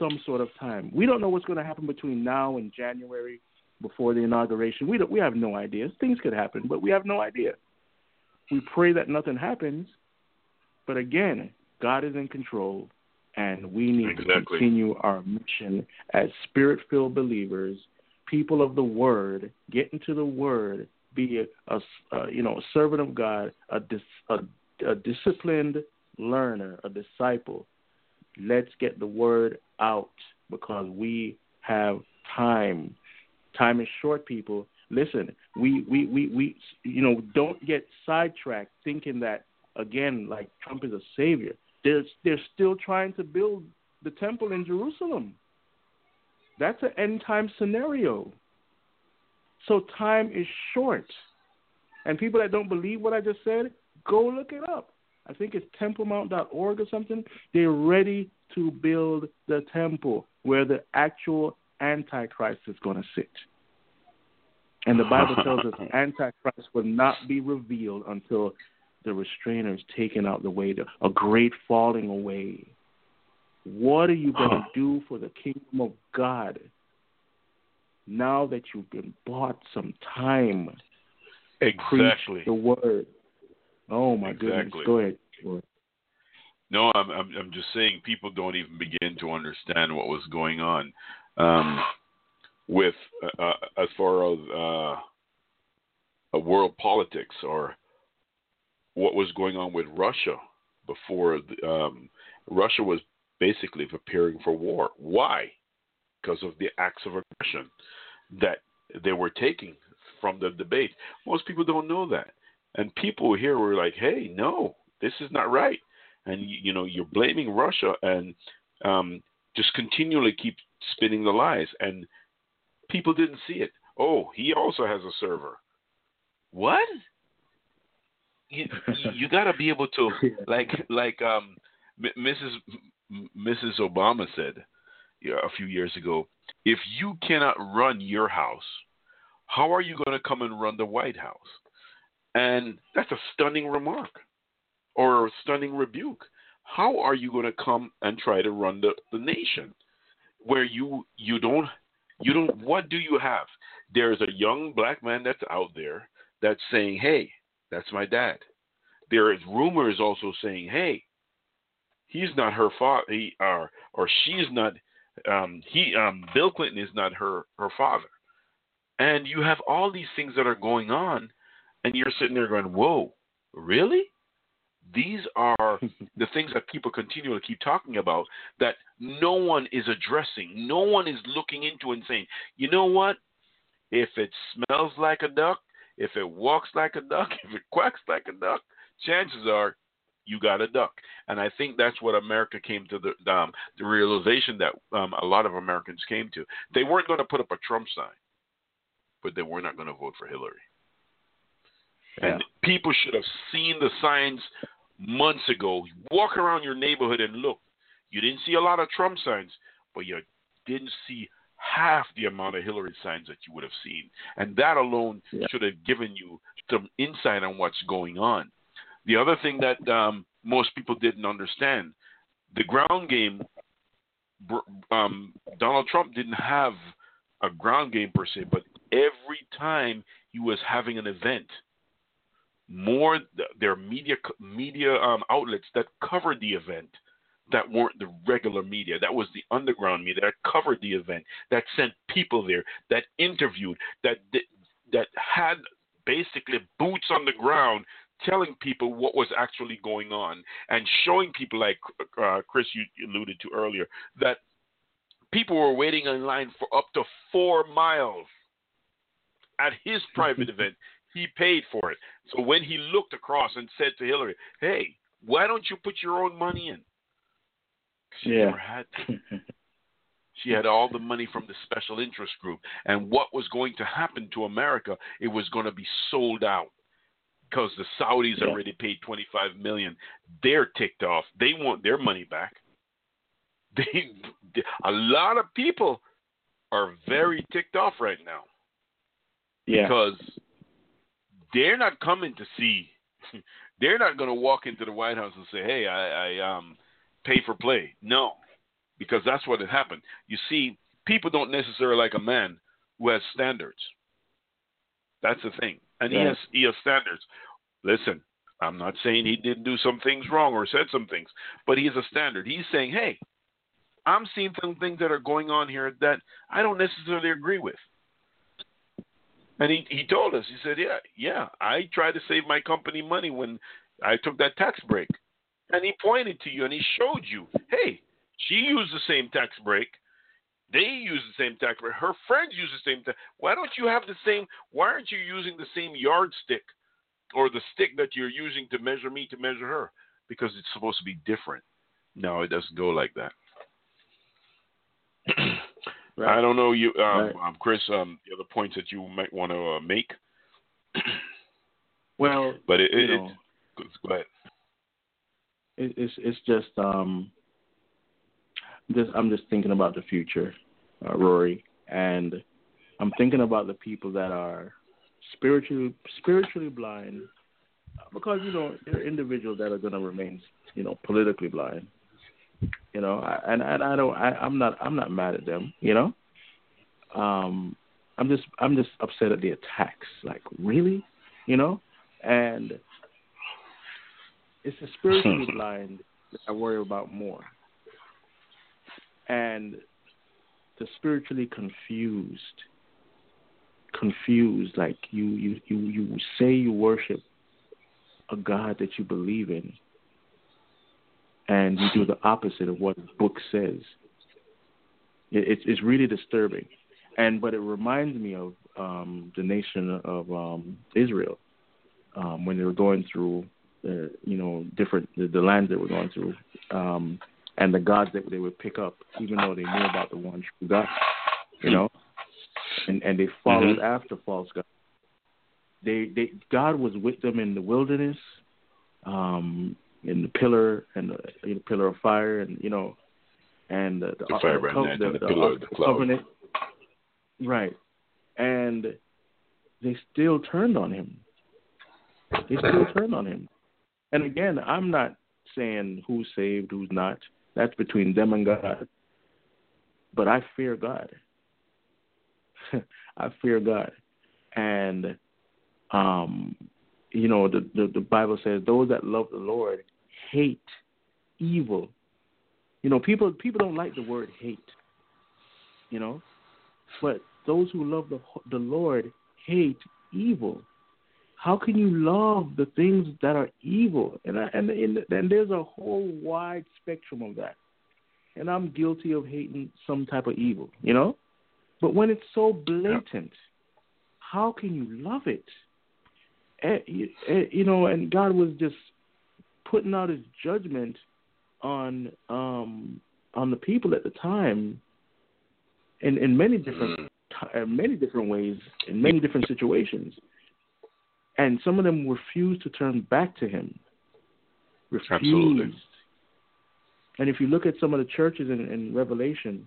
some sort of time. We don't know what's going to happen between now and January before the inauguration. We don't, we have no idea. Things could happen, but we have no idea. We pray that nothing happens. But again, God is in control. And we need exactly. to continue our mission as spirit-filled believers, people of the Word, get into the Word, be a, a, a you know a servant of God, a, dis, a a disciplined learner, a disciple. Let's get the Word out because we have time. Time is short, people. Listen, we we we, we you know don't get sidetracked thinking that again, like Trump is a savior. They're, they're still trying to build the temple in Jerusalem. That's an end-time scenario. So time is short. And people that don't believe what I just said, go look it up. I think it's temple mount dot org or something. They're ready to build the temple where the actual Antichrist is going to sit. And the Bible tells us the Antichrist will not be revealed until the restrainers taken out the way, to a great falling away. What are you going to do for the kingdom of God now that you've been bought some time? Exactly. Preach the word. Oh my exactly. goodness! Go ahead. Go ahead. No, I'm, I'm I'm just saying people don't even begin to understand what was going on um, with uh, as far as uh, world politics or. What was going on with Russia before the, um, Russia was basically preparing for war. Why? Because of the acts of aggression that they were taking from the debate. Most people don't know that. And people here were like, hey, no, this is not right. And, you, you know, you're blaming Russia and um, just continually keep spinning the lies. And people didn't see it. Oh, he also has a server. What? You, you got to be able to, like, like um, Missus Missus Obama said a few years ago, if you cannot run your house, how are you going to come and run the White House? And that's a stunning remark or a stunning rebuke. How are you going to come and try to run the, the nation where you you don't you don't? What do you have? There's a young black man that's out there that's saying, hey. That's my dad. There is rumors also saying, "Hey, he's not her father, he, or or she's not. Um, he um, Bill Clinton is not her her father." And you have all these things that are going on, and you're sitting there going, "Whoa, really?" These are the things that people continue to keep talking about that no one is addressing, no one is looking into and saying, "You know what? If it smells like a duck." If it walks like a duck, if it quacks like a duck, chances are you got a duck. And I think that's what America came to the um, the realization that um, a lot of Americans came to. They weren't going to put up a Trump sign, but they were not going to vote for Hillary. Yeah. And people should have seen the signs months ago. Walk around your neighborhood and look. You didn't see a lot of Trump signs, but you didn't see half the amount of Hillary signs that you would have seen. And that alone yeah. should have given you some insight on what's going on. The other thing that um, most people didn't understand, the ground game, um, Donald Trump didn't have a ground game per se, but every time he was having an event, more there are media media um, outlets that covered the event that weren't the regular media. That was the underground media that covered the event, that sent people there, that interviewed, that that had basically boots on the ground, telling people what was actually going on and showing people, like uh, Chris, you alluded to earlier, that people were waiting in line for up to four miles at his private event. He paid for it. So when he looked across and said to Hillary, hey, why don't you put your own money in? She yeah. never had that. She had all the money from the special interest group. And what was going to happen to America, it was going to be sold out. Because the Saudis yeah. already paid twenty-five million dollars. They're ticked off. They want their money back. They, they, a lot of people are very ticked off right now. Yeah. Because they're not coming to see. They're not going to walk into the White House and say, hey, I, I um, pay for play. No, because that's what had happened. You see, people don't necessarily like a man who has standards. That's the thing. And yeah. he, has, he has standards. Listen, I'm not saying he didn't do some things wrong or said some things, but he has a standard. He's saying, hey, I'm seeing some things that are going on here that I don't necessarily agree with. And he, he told us, he said, yeah, yeah, I tried to save my company money when I took that tax break. And he pointed to you and he showed you, hey, she used the same tax break. They use the same tax break. Her friends use the same tax. Why don't you have the same? Why aren't you using the same yardstick or the stick that you're using to measure me to measure her? Because it's supposed to be different. No, it doesn't go like that. Right. I don't know, you, um, right. um, Chris, um, the other points that you might want to uh, make. Well, but it, it, know, it, go ahead. It, it's it's just um. Just, I'm just thinking about the future, uh, Rory, and I'm thinking about the people that are spiritually spiritually blind, because you know there are individuals that are going to remain, you know, politically blind. You know, I, and, and I don't, I, I'm not, I'm not mad at them. You know, um, I'm just, I'm just upset at the attacks. Like, really, you know, and it's the spiritually blind that I worry about more. And the spiritually confused, confused, like you, you, you, you say you worship a God that you believe in, and you do the opposite of what the book says. It, it's it's really disturbing, and but it reminds me of um, the nation of um, Israel um, when they were going through, the, you know, different the, the lands they were going through. Um, And the gods that they would pick up, even though they knew about the one true God, you know, and and they followed mm-hmm. after false gods. They they God was with them in the wilderness, um, in the pillar and the, in the pillar of fire, and you know, and the, the, the fire the, ran the, the, the, the pillar of the cloud. Covenant, right? And they still turned on him. They still turned on him. And again, I'm not saying who's saved, who's not. That's between them and God. But I fear God. I fear God. And, um, you know, the, the, the Bible says those that love the Lord hate evil. You know, people people don't like the word hate, you know. But those who love the, the Lord hate evil. How can you love the things that are evil? And, I, and and there's a whole wide spectrum of that. And I'm guilty of hating some type of evil, you know? But when it's so blatant, how can you love it? You know, and God was just putting out his judgment on um, on the people at the time in, in many different many different ways, in many different situations. And some of them refused to turn back to him. Refused. Absolutely. And if you look at some of the churches in, in Revelation,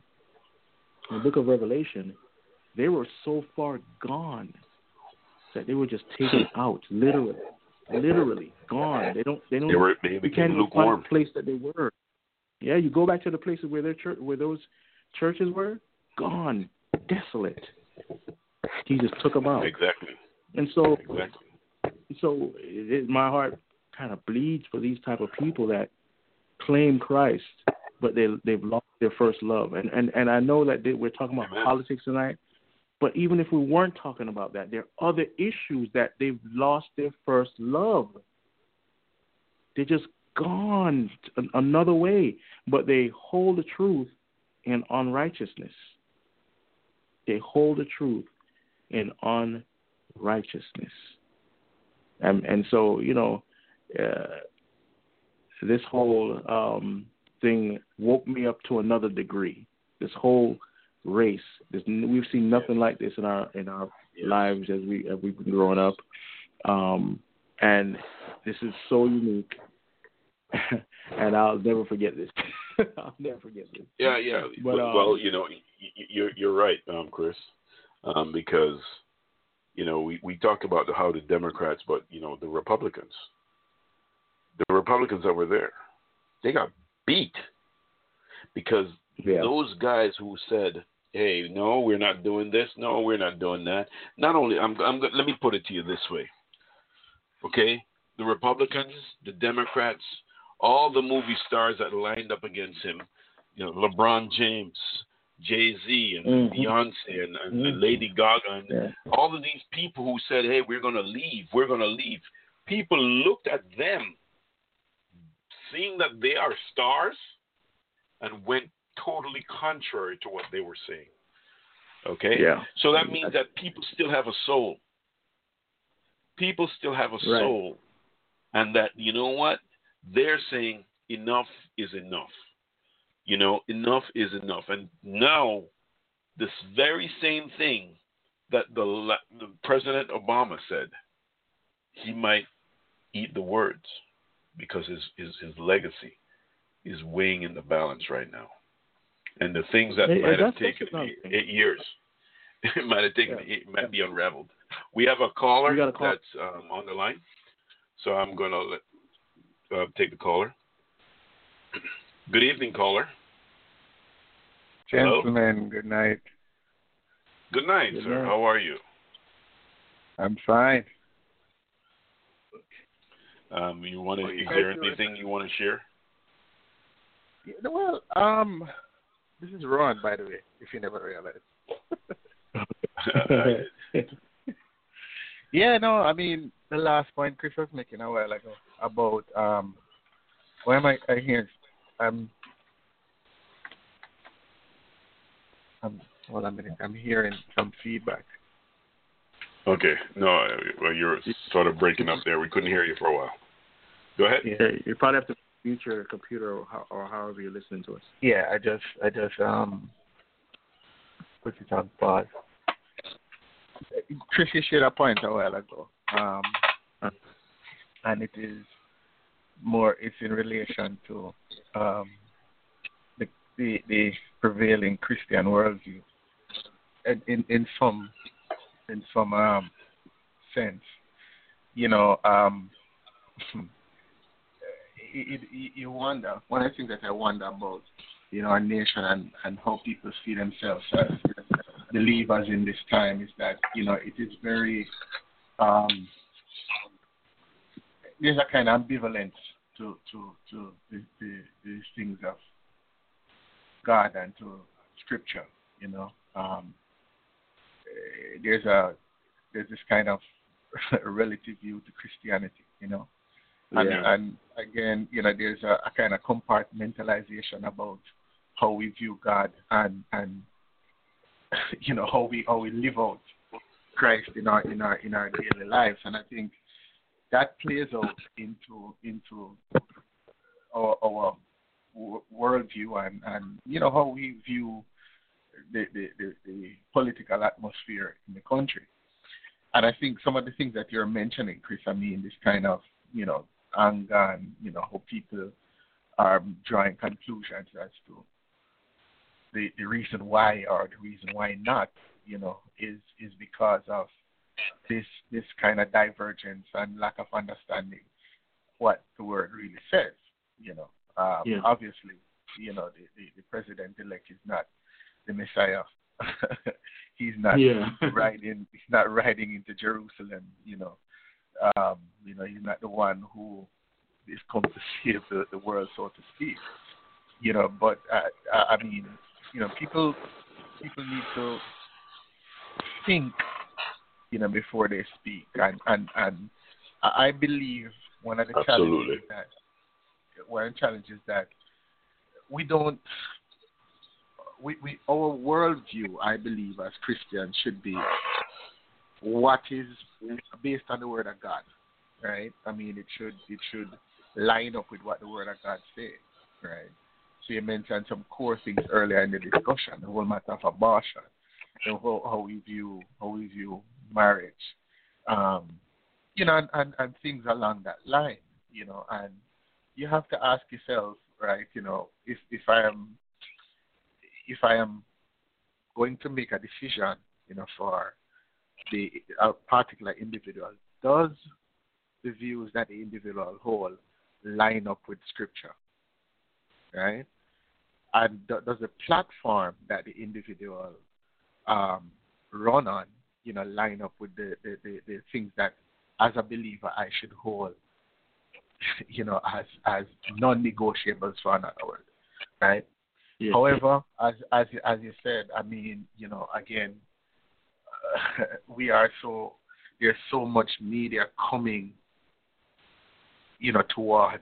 in the book of Revelation, they were so far gone that they were just taken out, literally, literally gone. They don't. They don't. They were. They became lukewarm. The place that they were. Yeah, you go back to the places where their church, where those churches were, gone, desolate. He just took them out. Exactly. And so. Exactly. so it, it, my heart kind of bleeds for these type of people that claim Christ, but they they've lost their first love. And and, and I know that they, we're talking about Amen. Politics tonight, but even if we weren't talking about that, there are other issues that they've lost their first love. They're just gone another way, but they hold the truth in unrighteousness. They hold the truth in unrighteousness. And, and so, you know, uh, this whole um, thing woke me up to another degree. This whole race, this, we've seen nothing like this in our in our lives as we as we've been growing up, um, and this is so unique. And I'll never forget this. I'll never forget this. Yeah, yeah. But, um, well, you know, you're you're right, um, Chris, um, because you know we, we talk about how the Democrats, but you know the Republicans, the Republicans that were there, they got beat because yeah. those guys who said, "Hey, no, we're not doing this. No, we're not doing that." Not only, I'm, I'm. Let me put it to you this way, okay? The Republicans, the Democrats. All the movie stars that lined up against him, you know, LeBron James, Jay-Z, and mm-hmm. Beyonce, and, and mm-hmm. Lady Gaga, and yeah. all of these people who said, hey, we're going to leave, we're going to leave. People looked at them, seeing that they are stars, and went totally contrary to what they were saying. Okay? Yeah. So that means that people still have a soul. People still have a right. soul. And that, you know what? They're saying enough is enough. You know, enough is enough. And now, this very same thing that the, the President Obama said, he might eat the words because his, his, his legacy is weighing in the balance right now. And the things that it, might have taken eight, eight years, it might have taken, yeah. it might yeah. be unraveled. We have a caller call. that's um, on the line. So I'm going to let... Uh, take the caller. Good evening, caller. Gentlemen, hello. Good night. Good night, good sir. Night. How are you? I'm fine. Um, you want to? Is there anything you want to share? Yeah, well, um, this is Ron, by the way. If you never realized. Yeah, no, I mean, the last point Chris was making a while ago about, um, why am I, I hearing, I'm, I'm, hold on a minute, I'm hearing some feedback. Okay, no, well, you're sort of breaking up there. We couldn't hear you for a while. Go ahead. Yeah, you probably have to mute your computer or, how, or however you're listening to us. Yeah, I just, I just, um, put it on pause. Chris, you shared a point a while ago, um, and it is more, it's in relation to um, the, the the prevailing Christian worldview, and in, in some in some um, sense, you know, um, it, it, you wonder. One of the things that I wonder about, you know, our nation and, and how people see themselves as believers in this time is that, you know, it is very, um, there's a kind of ambivalence to to, to the, the, these things of God and to Scripture, you know. Um, there's a, there's this kind of relative view to Christianity, you know. And, yeah. and again, you know, there's a, a kind of compartmentalization about how we view God and, and you know, how we how we live out Christ in our in our in our daily lives. And I think that plays out into into our, our worldview and, and you know how we view the, the, the, the political atmosphere in the country. And I think some of the things that you're mentioning, Chris, I mean, this kind of, you know, anger and, you know, how people are drawing conclusions as to The, the reason why or the reason why not, you know, is, is because of this this kind of divergence and lack of understanding what the word really says, you know. Um, yeah. Obviously, you know, the, the, the president-elect is not the Messiah. he's not yeah. riding he's not riding into Jerusalem, you know, um, you know, he's not the one who is come to save the, the world, so to speak. You know, but I, I mean, you know, people people need to think, you know, before they speak, and and, and I believe one of the Absolutely. challenges that one of the challenges that we don't. We, we, our worldview, I believe, as Christians, should be what is based on the Word of God, right? I mean, it should it should line up with what the Word of God says, right? So you mentioned some core things earlier in the discussion, the whole matter of abortion, you know, how, how we view how we view marriage, um, you know, and, and, and things along that line, you know. And you have to ask yourself, right? You know, if if I am If I am going to make a decision, you know, for the a particular individual, does the views that the individual hold line up with Scripture, right? And does the platform that the individual um, run on, you know, line up with the, the, the, the things that, as a believer, I should hold, you know, as as non-negotiables for another world, right? Yes. However, as as as you said, I mean, you know, again, uh, we are so there's so much media coming, you know, towards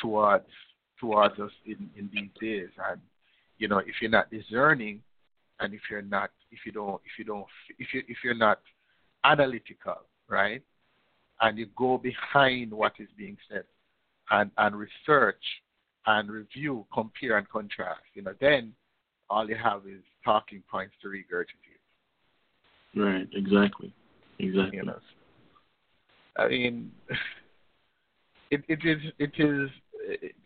towards towards us in, in these days, and you know, if you're not discerning, and if you're not, if you don't, if you don't, if you if you're not analytical, right, and you go behind what is being said, and and research. And review, compare, and contrast. You know, then all you have is talking points to regurgitate. Right. Exactly. Exactly. You know, I mean, it it is it is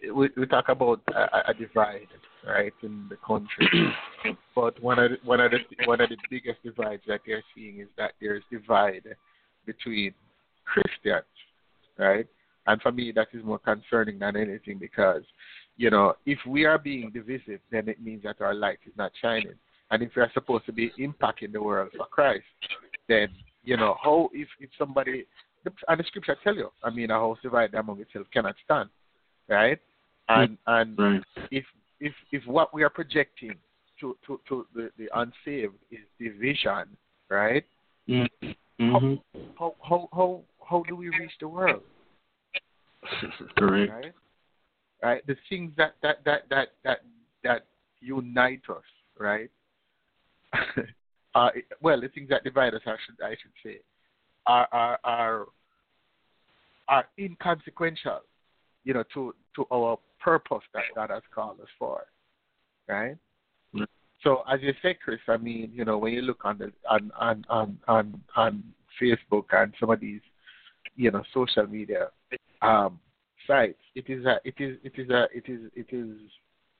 it, we, we talk about a, a divide, right, in the country. But one of the, one of the one of the biggest divides that they're seeing is that there is divide between Christians, right. And for me, that is more concerning than anything because, you know, if we are being divisive, then it means that our light is not shining. And if we are supposed to be impacting the world for Christ, then, you know, how if, if somebody, and the scripture tell you, I mean, a house divided among itself cannot stand, right? And and right. if if if what we are projecting to, to, to the, the unsaved is division, right? Mm-hmm. How, how, how, how do we reach the world? Correct. Right? Right. The things that, that, that, that, that, that unite us, right? uh, well, the things that divide us, I should I should say, are are are, are inconsequential, you know, to, to our purpose that God has called us for, right? Mm-hmm. So, as you say, Chris, I mean, you know, when you look on the on on on, on, on Facebook and some of these, you know, social media. Um, right. It is a. It is. It is a. It is. It is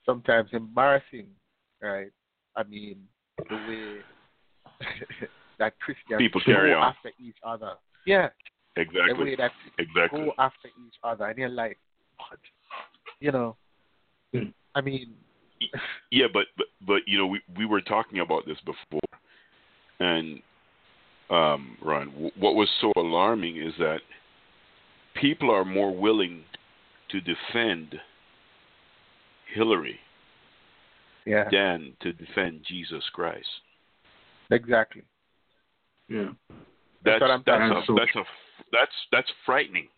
sometimes embarrassing, right? I mean, the way that Christians people carry go on. after each other. Yeah. Exactly. The way that exactly. go after each other, and you're like, what? You know. Hmm. I mean. yeah, but, but but you know we we were talking about this before, and um, Ron, w- what was so alarming is that. People are more willing to defend Hillary yeah. than to defend Jesus Christ. Exactly. Yeah. That's that's what I'm that's, a, that's, a, that's that's frightening.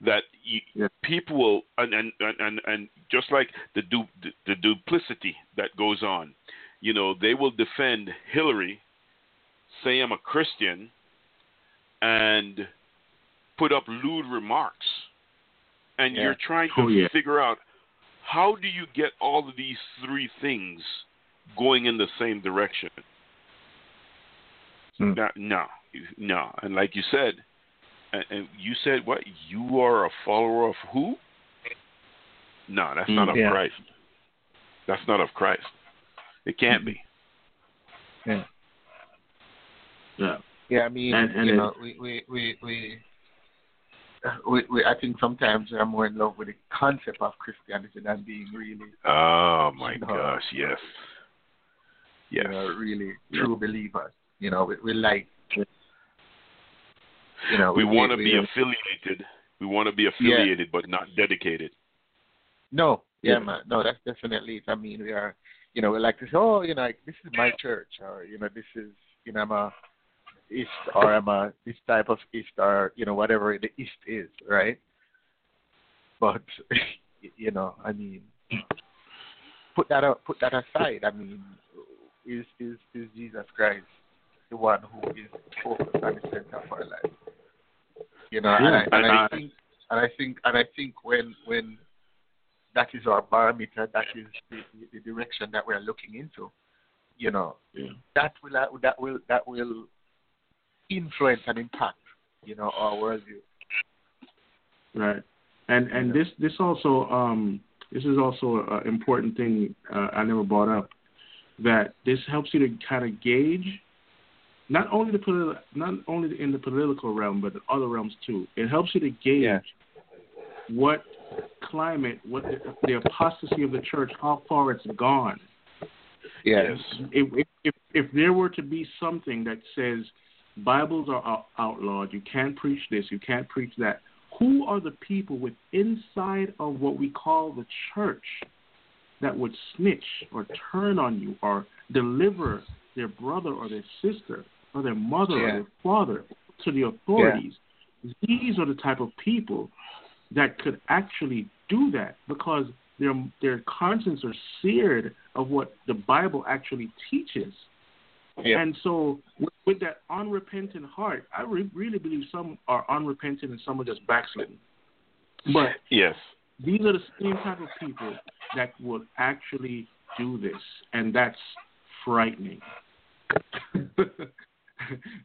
That you, yeah. people will and, and and and just like the du, the, the duplicity that goes on, you know, they will defend Hillary, say I'm a Christian, and put up lewd remarks, and yeah. you're trying to oh, yeah. figure out how do you get all of these three things going in the same direction? Hmm. No, no, no. And like you said, and, and you said what? You are a follower of who? No, that's not yeah. of Christ. That's not of Christ. It can't be. Yeah. Yeah. Yeah. I mean, and, and you know, we we we. we We, we, I think sometimes I'm more in love with the concept of Christianity than being really. Oh my you know, gosh! Yes, yes. You know, really true believers. You know, we, we like You know, we want to be we, affiliated. We want to be affiliated, yeah. but not dedicated. No, yeah, man, no, that's definitely it. I mean, we are, you know, we're like this. Oh, you know, like, this is my church, or you know, this is, you know, I'm a East, or I'm a this type of East, or you know, whatever the East is, right? But you know, I mean, put that up, put that aside. I mean, is is is Jesus Christ the one who is focused on the center of our life? You know, yeah, and, I, and I think, and I think, and I think when when that is our barometer, that is the, the direction that we are looking into. You know, yeah. that will that will that will influence and impact, you know, our worldview. Right, and and yeah. this this also um, this is also an important thing uh, I never brought up, that this helps you to kind of gauge. Not only the politi- not only in the political realm, but in other realms too. It helps you to gauge yeah. what climate, what the, the apostasy of the church, how far it's gone. Yes. If, if, if, if there were to be something that says Bibles are outlawed, you can't preach this, you can't preach that, who are the people with inside of what we call the church that would snitch or turn on you or deliver their brother or their sister or their mother yeah. or their father to the authorities? Yeah. These are the type of people that could actually do that, because their their conscience are seared of what the Bible actually teaches. Yeah. And so with, with that unrepentant heart, I re- really believe some are unrepentant and some are just backslidden. But yes, these are the same type of people that would actually do this, and that's frightening.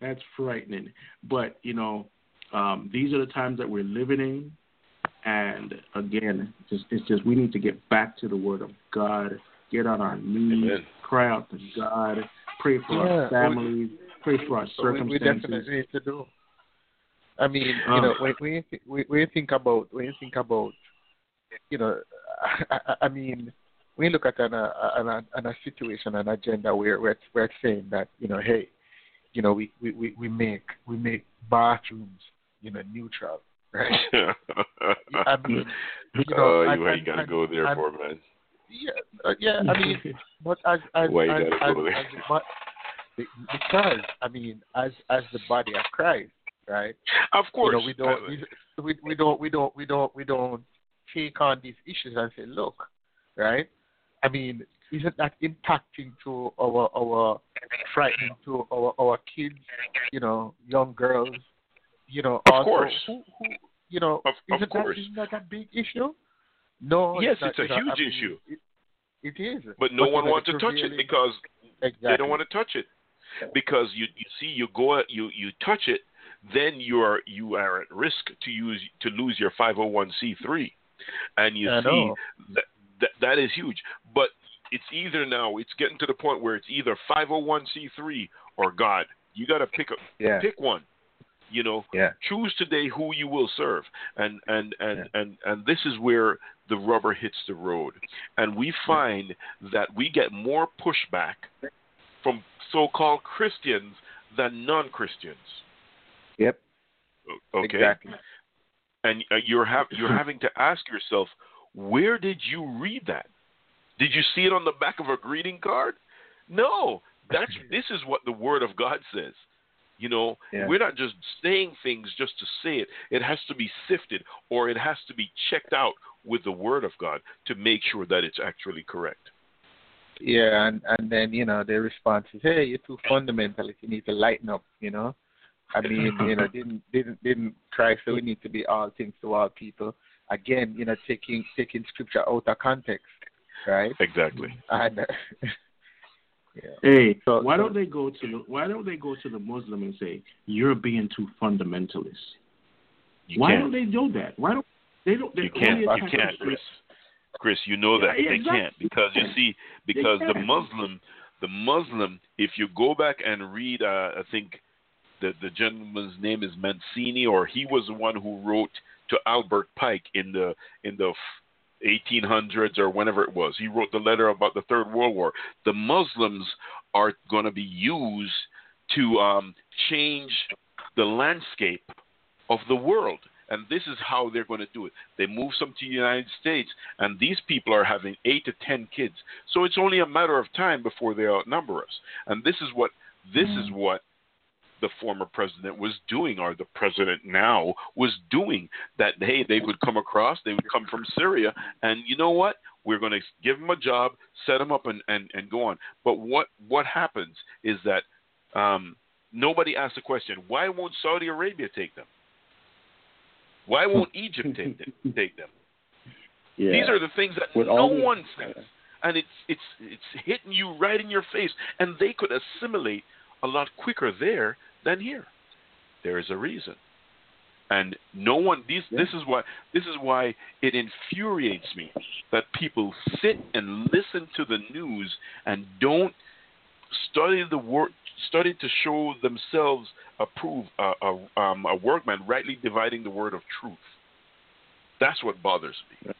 That's frightening. But, you know, um, these are the times that we're living in. And, again, it's just, it's just we need to get back to the Word of God, get on our knees, Amen. Cry out to God, pray for yeah, our families, we, pray for our circumstances. We definitely need to do. I mean, you um, know, when, when, you th- when you think about, when you think about, you know, I, I, I mean, we look at an, uh, an, uh, an a situation, an agenda where we're, we're saying that, you know, hey, you know, we, we, we make we make bathrooms, you know, neutral, right? I mean, you know, oh, and, you ain't got to go there and, for, man. Yeah, uh, yeah. I mean, but as as Why as, you as, go there? as but, because I mean, as as the body of Christ, right? Of course, you know, we don't we, we, we don't we don't we don't we don't take on these issues and say, look, right? I mean, isn't that impacting to our, our frightening to our, our kids, you know, young girls, you know, of also, course, who, who, you know, of, isn't, of course. That, isn't that a big issue? No, yes, it's, not, it's a huge I mean, issue. It, it is, but no but one wants to touch it because exactly. they don't want to touch it because you, you see you go you you touch it, then you are you are at risk to use to lose your five oh one c three, and you I see know. that. That, that is huge, but it's either now, it's getting to the point where it's either five oh one c three or God. You got to pick a yeah. pick one, you know. Yeah. Choose today who you will serve, and and and, yeah. and and this is where the rubber hits the road, and we find that we get more pushback from so-called Christians than non-Christians. Yep. Okay. Exactly. And uh, you're ha- you're having to ask yourself, where did you read that? Did you see it on the back of a greeting card? No, that's this is what the Word of God says. You know, yeah. we're not just saying things just to say it. It has to be sifted, or it has to be checked out with the Word of God to make sure that it's actually correct. Yeah, and, and then, you know, the response is, hey, you're too fundamentalist. You need to lighten up, you know. I mean, you know, didn't didn't didn't Christ say we need to be all things to all people? Again, you know, taking taking scripture out of context, right? Exactly. And, uh, yeah. Hey, so, why so, don't they go to the, why don't they go to the Muslim and say you're being too fundamentalist? Why can't. don't they do that? Why don't they don't? They you can't. You can't, Chris. Chris, you know that yeah, they exactly. can't because you see because the Muslim the Muslim. If you go back and read, uh, I think the the gentleman's name is Mancini, or he was the one who wrote to Albert Pike in the in the eighteen hundreds or whenever it was. He wrote the letter about the Third World War. The Muslims are going to be used to um, change the landscape of the world. And this is how they're going to do it. They move some to the United States, and these people are having eight to ten kids. So it's only a matter of time before they outnumber us. And this is what this mm. is what the former president was doing, or the president now was doing. That, hey, they would come across, they would come from Syria, and you know what? We're going to give them a job, set them up, and, and, and go on. But what, what happens is that um, nobody asks the question, why won't Saudi Arabia take them? Why won't Egypt take them? Take them? Yeah. These are the things that With no the, one says, yeah. and it's it's it's hitting you right in your face. And they could assimilate a lot quicker there than here. There is a reason, and no one. These yeah. this is why this is why it infuriates me that people sit and listen to the news and don't study the work, study to show themselves approve uh, uh, um, a workman rightly dividing the word of truth. That's what bothers me.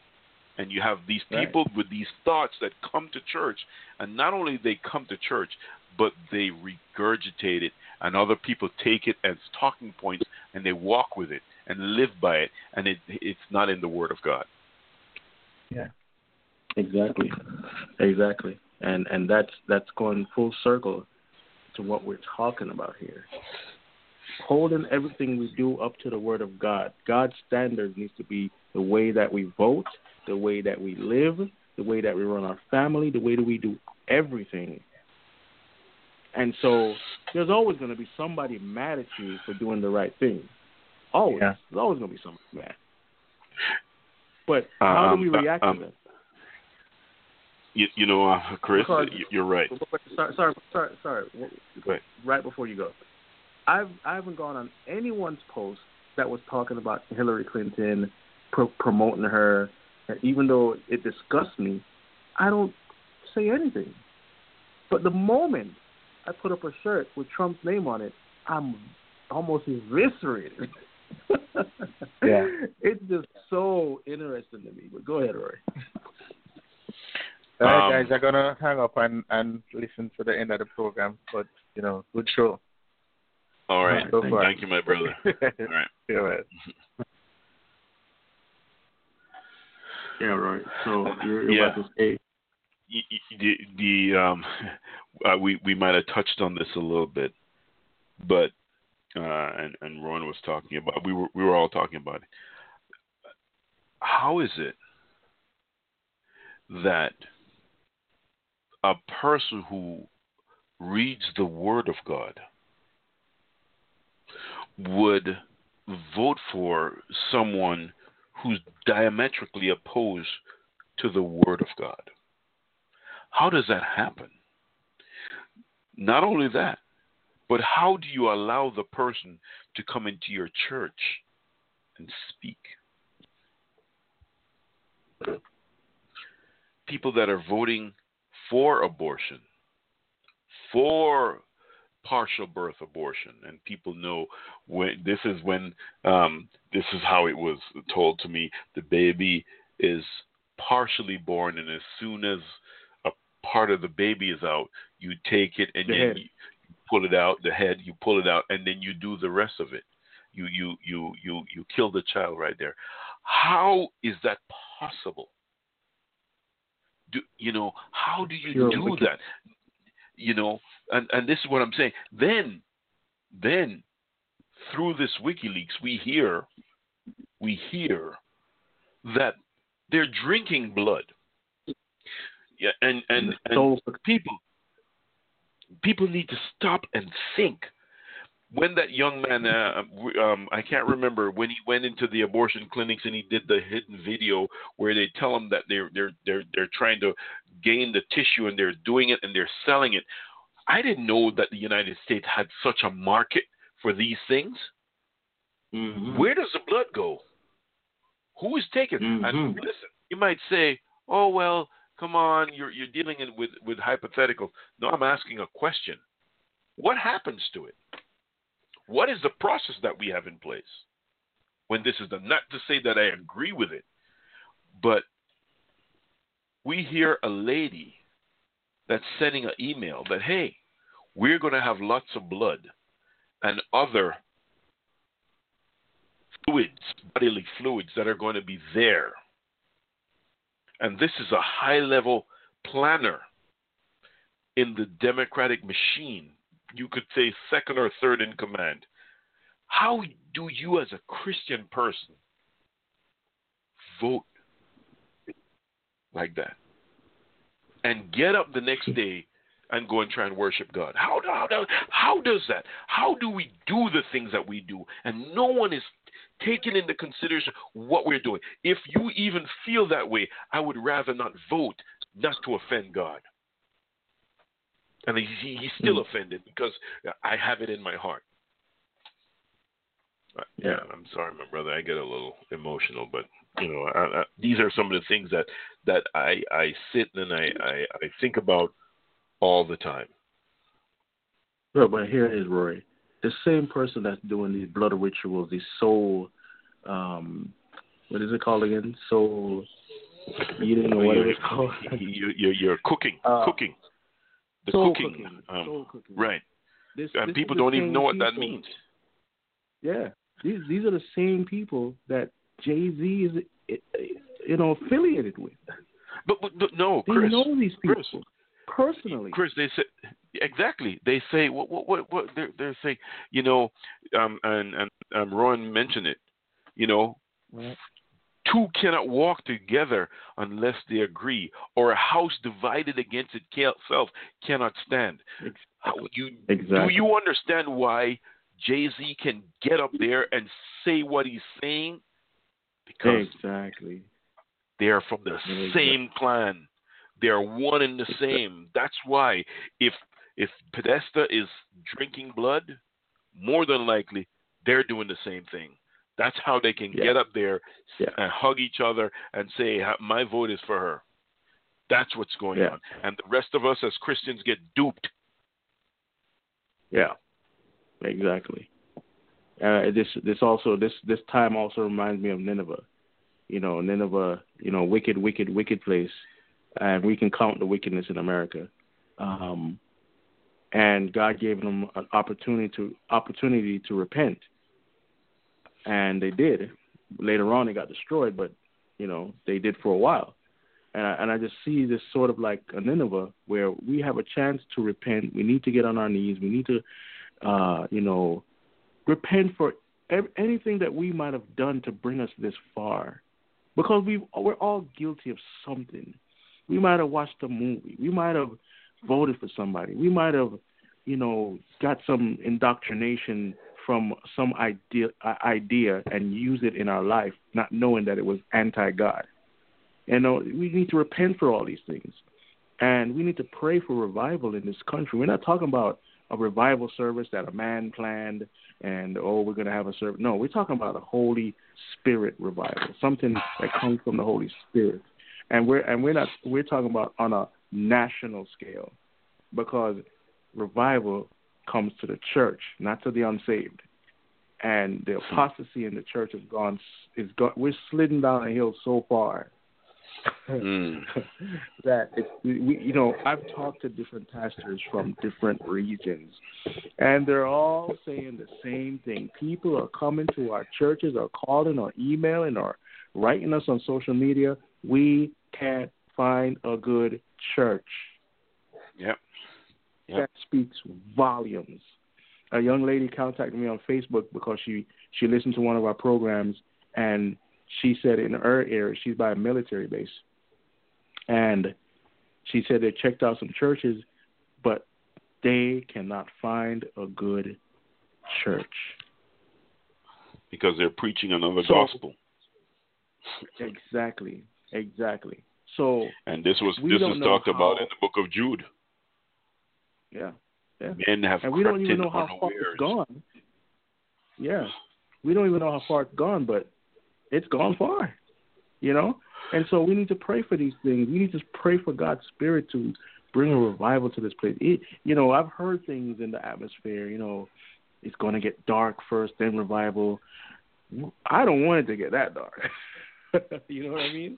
And you have these people right. with these thoughts that come to church, and not only they come to church, but they regurgitate it, and other people take it as talking points, and they walk with it and live by it, and it, it's not in the Word of God. Yeah, exactly, exactly. And and that's that's going full circle to what we're talking about here. Holding everything we do up to the Word of God. God's standard needs to be the way that we vote, the way that we live, the way that we run our family, the way that we do everything. And so there's always going to be somebody mad at you for doing the right thing. Always. Yeah. There's always going to be somebody mad. But how um, do we react um, to that? You, you know, uh, Chris, because, you're right. Sorry, sorry, sorry. sorry. Right. right before you go. I've, I haven't gone on anyone's post that was talking about Hillary Clinton, pro- promoting her. Even though it disgusts me, I don't say anything. But the moment I put up a shirt with Trump's name on it, I'm almost eviscerated. Yeah. It's just so interesting to me. But go ahead, Rory. All right, um, guys, I'm going to hang up and, and listen to the end of the program. But, you know, good show. All right. So thank, thank you, my brother. All right. Yeah, right. Yeah, right. So you're, you're yeah. about to say. The, the, um, uh, we, we might have touched on this a little bit, but uh, and, and Ron was talking about, we were, we were all talking about it. How is it that a person who reads the Word of God would vote for someone who's diametrically opposed to the Word of God? How does that happen? Not only that, but how do you allow the person to come into your church and speak? People that are voting for abortion, for partial birth abortion, and people know when this is when um, this is how it was told to me. The baby is partially born, and as soon as part of the baby is out, you take it and then you pull it out, the head, you pull it out, and then you do the rest of it. You you you you you kill the child right there. How is that possible? Do you know how do you sure, do that? You know, and, and this is what I'm saying. Then then through this WikiLeaks we hear we hear that they're drinking blood. Yeah, and, and, and people people need to stop and think. When that young man, uh, um, I can't remember, when he went into the abortion clinics and he did the hidden video where they tell him that they're they're they're they're trying to gain the tissue and they're doing it and they're selling it. I didn't know that the United States had such a market for these things. Mm-hmm. Where does the blood go? Who is taking it? Mm-hmm. And listen, you might say, oh well, come on, you're you're dealing in with, with hypotheticals. No, I'm asking a question. What happens to it? What is the process that we have in place? When this is done, not to say that I agree with it, but we hear a lady that's sending an email that, hey, we're going to have lots of blood and other fluids, bodily fluids that are going to be there. And this is a high-level planner in the Democratic machine. You could say second or third in command. How do you as a Christian person vote like that and get up the next day and go and try and worship God? How, how, how does that? How do we do the things that we do? And no one is taking into consideration what we're doing. If you even feel that way, I would rather not vote, not to offend God. And he, he, he's still mm. offended because I have it in my heart. Yeah, I'm sorry, my brother. I get a little emotional, but you know, I, I, these are some of the things that that I, I sit and I, I, I think about all the time. Well, but here it is, Rory. The same person that's doing these blood rituals, these soul, um, what is it called again? Soul eating or whatever it's called. You're, you're, you're cooking, uh, cooking, the soul cooking, cooking. Um, soul cooking, right? This, and this people don't even know what people. that means. Yeah. These these are the same people that Jay-Z is, you know, affiliated with. But, but, but no, they Chris. They know these people Chris, personally. Chris, they say exactly. They say what what what, what they're, they're saying. You know, um, and and um, Rowan mentioned it. You know, two cannot walk together unless they agree, or a house divided against itself cannot stand. Exactly. How, you, exactly. Do you understand why Jay-Z can get up there and say what he's saying? Because exactly. they are from the exactly. same clan. They are one and the same. That's why if if Podesta is drinking blood, more than likely they're doing the same thing. That's how they can yeah. get up there yeah. and hug each other and say, my vote is for her. That's what's going yeah. on. And the rest of us as Christians get duped. Yeah. Exactly. Uh, this this also this this time also reminds me of Nineveh, you know Nineveh, you know wicked, wicked, wicked place, and we can count the wickedness in America, um, and God gave them an opportunity to opportunity to repent, and they did. Later on, they got destroyed, but you know they did for a while, and I, and I just see this sort of like a Nineveh where we have a chance to repent. We need to get on our knees. We need to. Uh, you know, repent for ev- anything that we might have done to bring us this far, because we we're all guilty of something. We might have watched a movie. We might have voted for somebody. We might have, you know, got some indoctrination from some idea, uh, idea and used it in our life, not knowing that it was anti-God. You know, we need to repent for all these things, and we need to pray for revival in this country. We're not talking about a revival service that a man planned and, oh, we're going to have a service. No, we're talking about a Holy Spirit revival, something that comes from the Holy Spirit. And we're and we're not we're talking about on a national scale, because revival comes to the church, not to the unsaved. And the apostasy in the church has gone is gone. We're sliding down a hill so far mm. that it's, we, you know, I've talked to different pastors from different regions, and they're all saying the same thing. People are coming to our churches, or calling, or emailing, or writing us on social media. We can't find a good church. Yep. Yep. That speaks volumes. A young lady contacted me on Facebook because she, she listened to one of our programs, and she said in her area, she's by a military base, and she said they checked out some churches, but they cannot find a good church. Because they're preaching another so, gospel. Exactly, exactly. So, and this was this was talked how, about in the book of Jude. Yeah, yeah. Men have and we don't even know how unawares. far it's gone. Yeah, we don't even know how far it's gone, but it's gone far, you know? And so we need to pray for these things. We need to pray for God's Spirit to bring a revival to this place. It, you know, I've heard things in the atmosphere, you know, it's going to get dark first, then revival. I don't want it to get that dark. You know what I mean?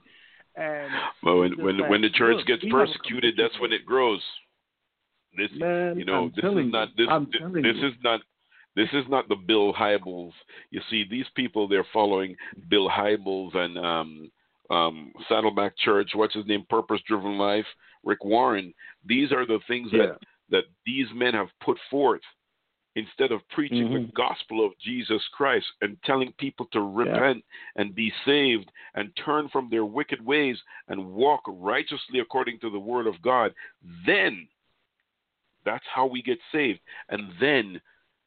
And well, when when, like, when the church look, gets persecuted, that's when it grows. This, Man, you know, I'm this is not this, this, this is not This is not the Bill Hybels. You see, these people, they're following Bill Hybels and um, um, Saddleback Church, what's his name, Purpose Driven Life, Rick Warren. These are the things yeah. that, that these men have put forth instead of preaching mm-hmm. the gospel of Jesus Christ and telling people to repent yeah. and be saved and turn from their wicked ways and walk righteously according to the word of God. Then that's how we get saved. And then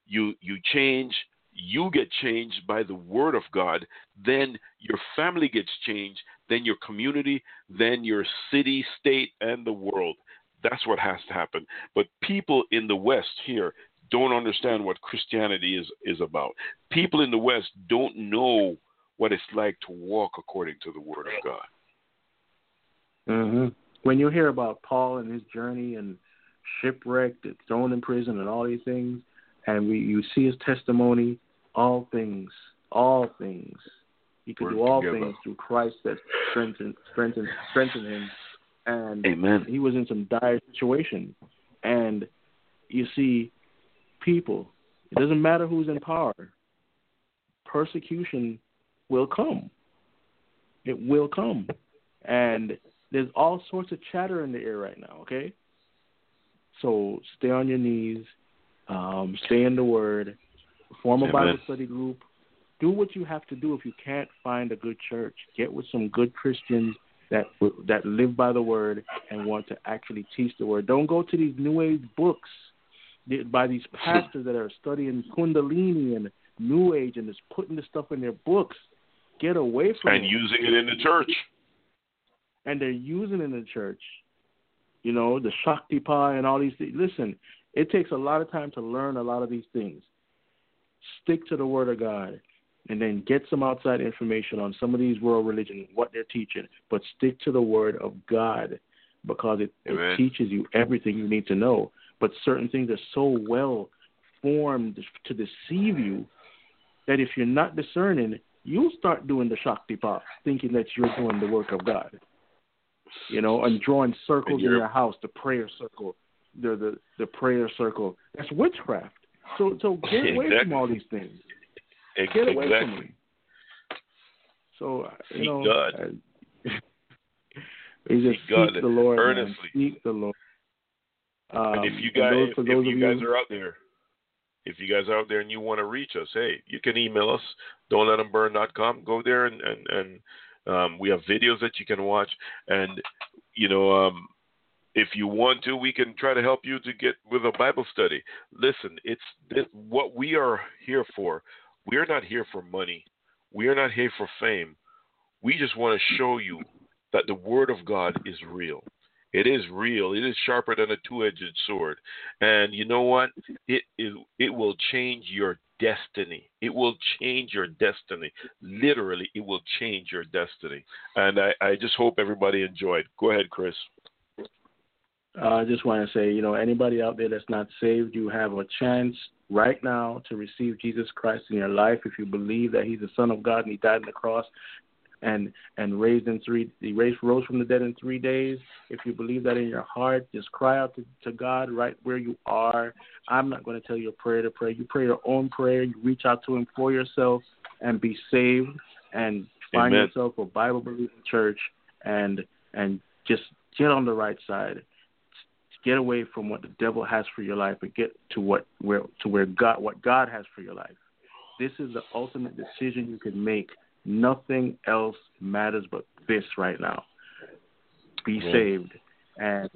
you you change, you get changed by the word of God. Then your family gets changed, then your community, then your city, state, and the world. That's what has to happen. But people in the West here don't understand what Christianity is, is about. People in the West don't know what it's like to walk according to the word of God. Mm-hmm. When you hear about Paul and his journey and shipwrecked and thrown in prison and all these things, and we, you see his testimony, all things, all things. He could do all together. things through Christ that strengthened, strengthened, strengthened him. And Amen. He was in some dire situation. And you see, people, it doesn't matter who's in power, persecution will come. It will come. And there's all sorts of chatter in the air right now, okay? So stay on your knees. Um, stay in the Word. Form a Amen. Bible study group. Do what you have to do. If you can't find a good church, get with some good Christians that that live by the Word and want to actually teach the Word. Don't go to these New Age books by these pastors that are studying Kundalini and New Age and is putting this stuff in their books. Get away from and it. And using it in the church. And they're using it in the church. You know, the Shaktipa and all these things. Listen, it takes a lot of time to learn a lot of these things. Stick to the Word of God and then get some outside information on some of these world religions, what they're teaching, but stick to the Word of God because it, it teaches you everything you need to know. But certain things are so well formed to deceive you that if you're not discerning, you'll start doing the Shaktipa, thinking that you're doing the work of God. You know, and drawing circles in your house, the prayer circle. The, the the prayer circle. That's witchcraft. So so get exactly. away from all these things. Exactly. Get away from me. So you know, God. I, you just God. Seek the Lord earnestly. Seek the Lord. Um, and if you guys, those, if, if you guys you, are out there, if you guys are out there and you want to reach us, hey, you can email us. don't let them burn dot com. Go there and and and um, we have videos that you can watch. And you know. Um, If you want to, we can try to help you to get with a Bible study. Listen, it's this, what we are here for. We are not here for money. We are not here for fame. We just want to show you that the Word of God is real. It is real. It is sharper than a two-edged sword. And you know what? It is. It will change your destiny. It will change your destiny. Literally, it will change your destiny. And I, I just hope everybody enjoyed. Go ahead, Chris. I uh, just want to say, you know, anybody out there that's not saved, you have a chance right now to receive Jesus Christ in your life if you believe that He's the Son of God and He died on the cross and and raised in three. He raised, rose from the dead in three days. If you believe that in your heart, just cry out to, to God right where you are. I'm not going to tell you a prayer to pray. You pray your own prayer. You reach out to Him for yourself and be saved and find Amen. Yourself a Bible-believing church and and just get on the right side. Get away from what the devil has for your life, and get to what where to where God what God has for your life. This is the ultimate decision you can make. Nothing else matters but this right now. Be yeah. saved and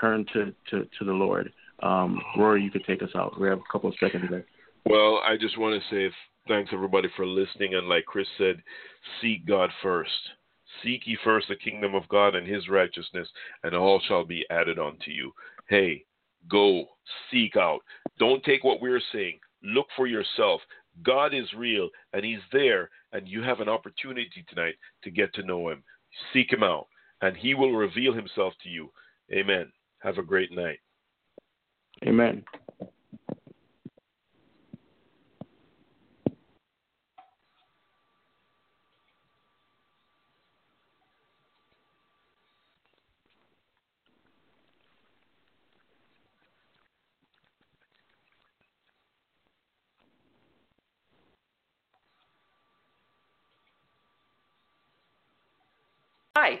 turn to, to, to the Lord. Um, Rory, you can take us out. We have a couple of seconds left. Well, I just want to say thanks everybody for listening. And like Chris said, seek God first. Seek ye first the kingdom of God and His righteousness, and all shall be added unto you. Hey, go seek out. Don't take what we're saying. Look for yourself. God is real, and He's there, and you have an opportunity tonight to get to know Him. Seek Him out, and He will reveal Himself to you. Amen. Have a great night. Amen. Hi,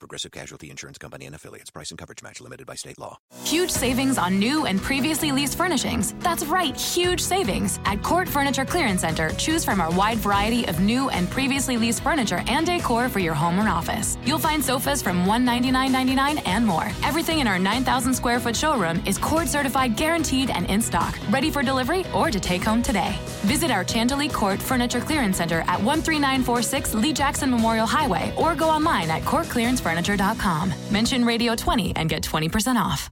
Progressive Casualty Insurance Company and Affiliates. Price and coverage match limited by state law. Huge savings on new and previously leased furnishings. That's right, huge savings. At Court Furniture Clearance Center, choose from our wide variety of new and previously leased furniture and decor for your home or office. You'll find sofas from one hundred ninety-nine dollars and ninety-nine cents and more. Everything in our nine thousand square foot showroom is Court certified, guaranteed, and in stock, ready for delivery or to take home today. Visit our Chantilly Court Furniture Clearance Center at one three nine four six Lee Jackson Memorial Highway or go online at court clearance furniture dot com. Mention Radio twenty and get twenty percent off.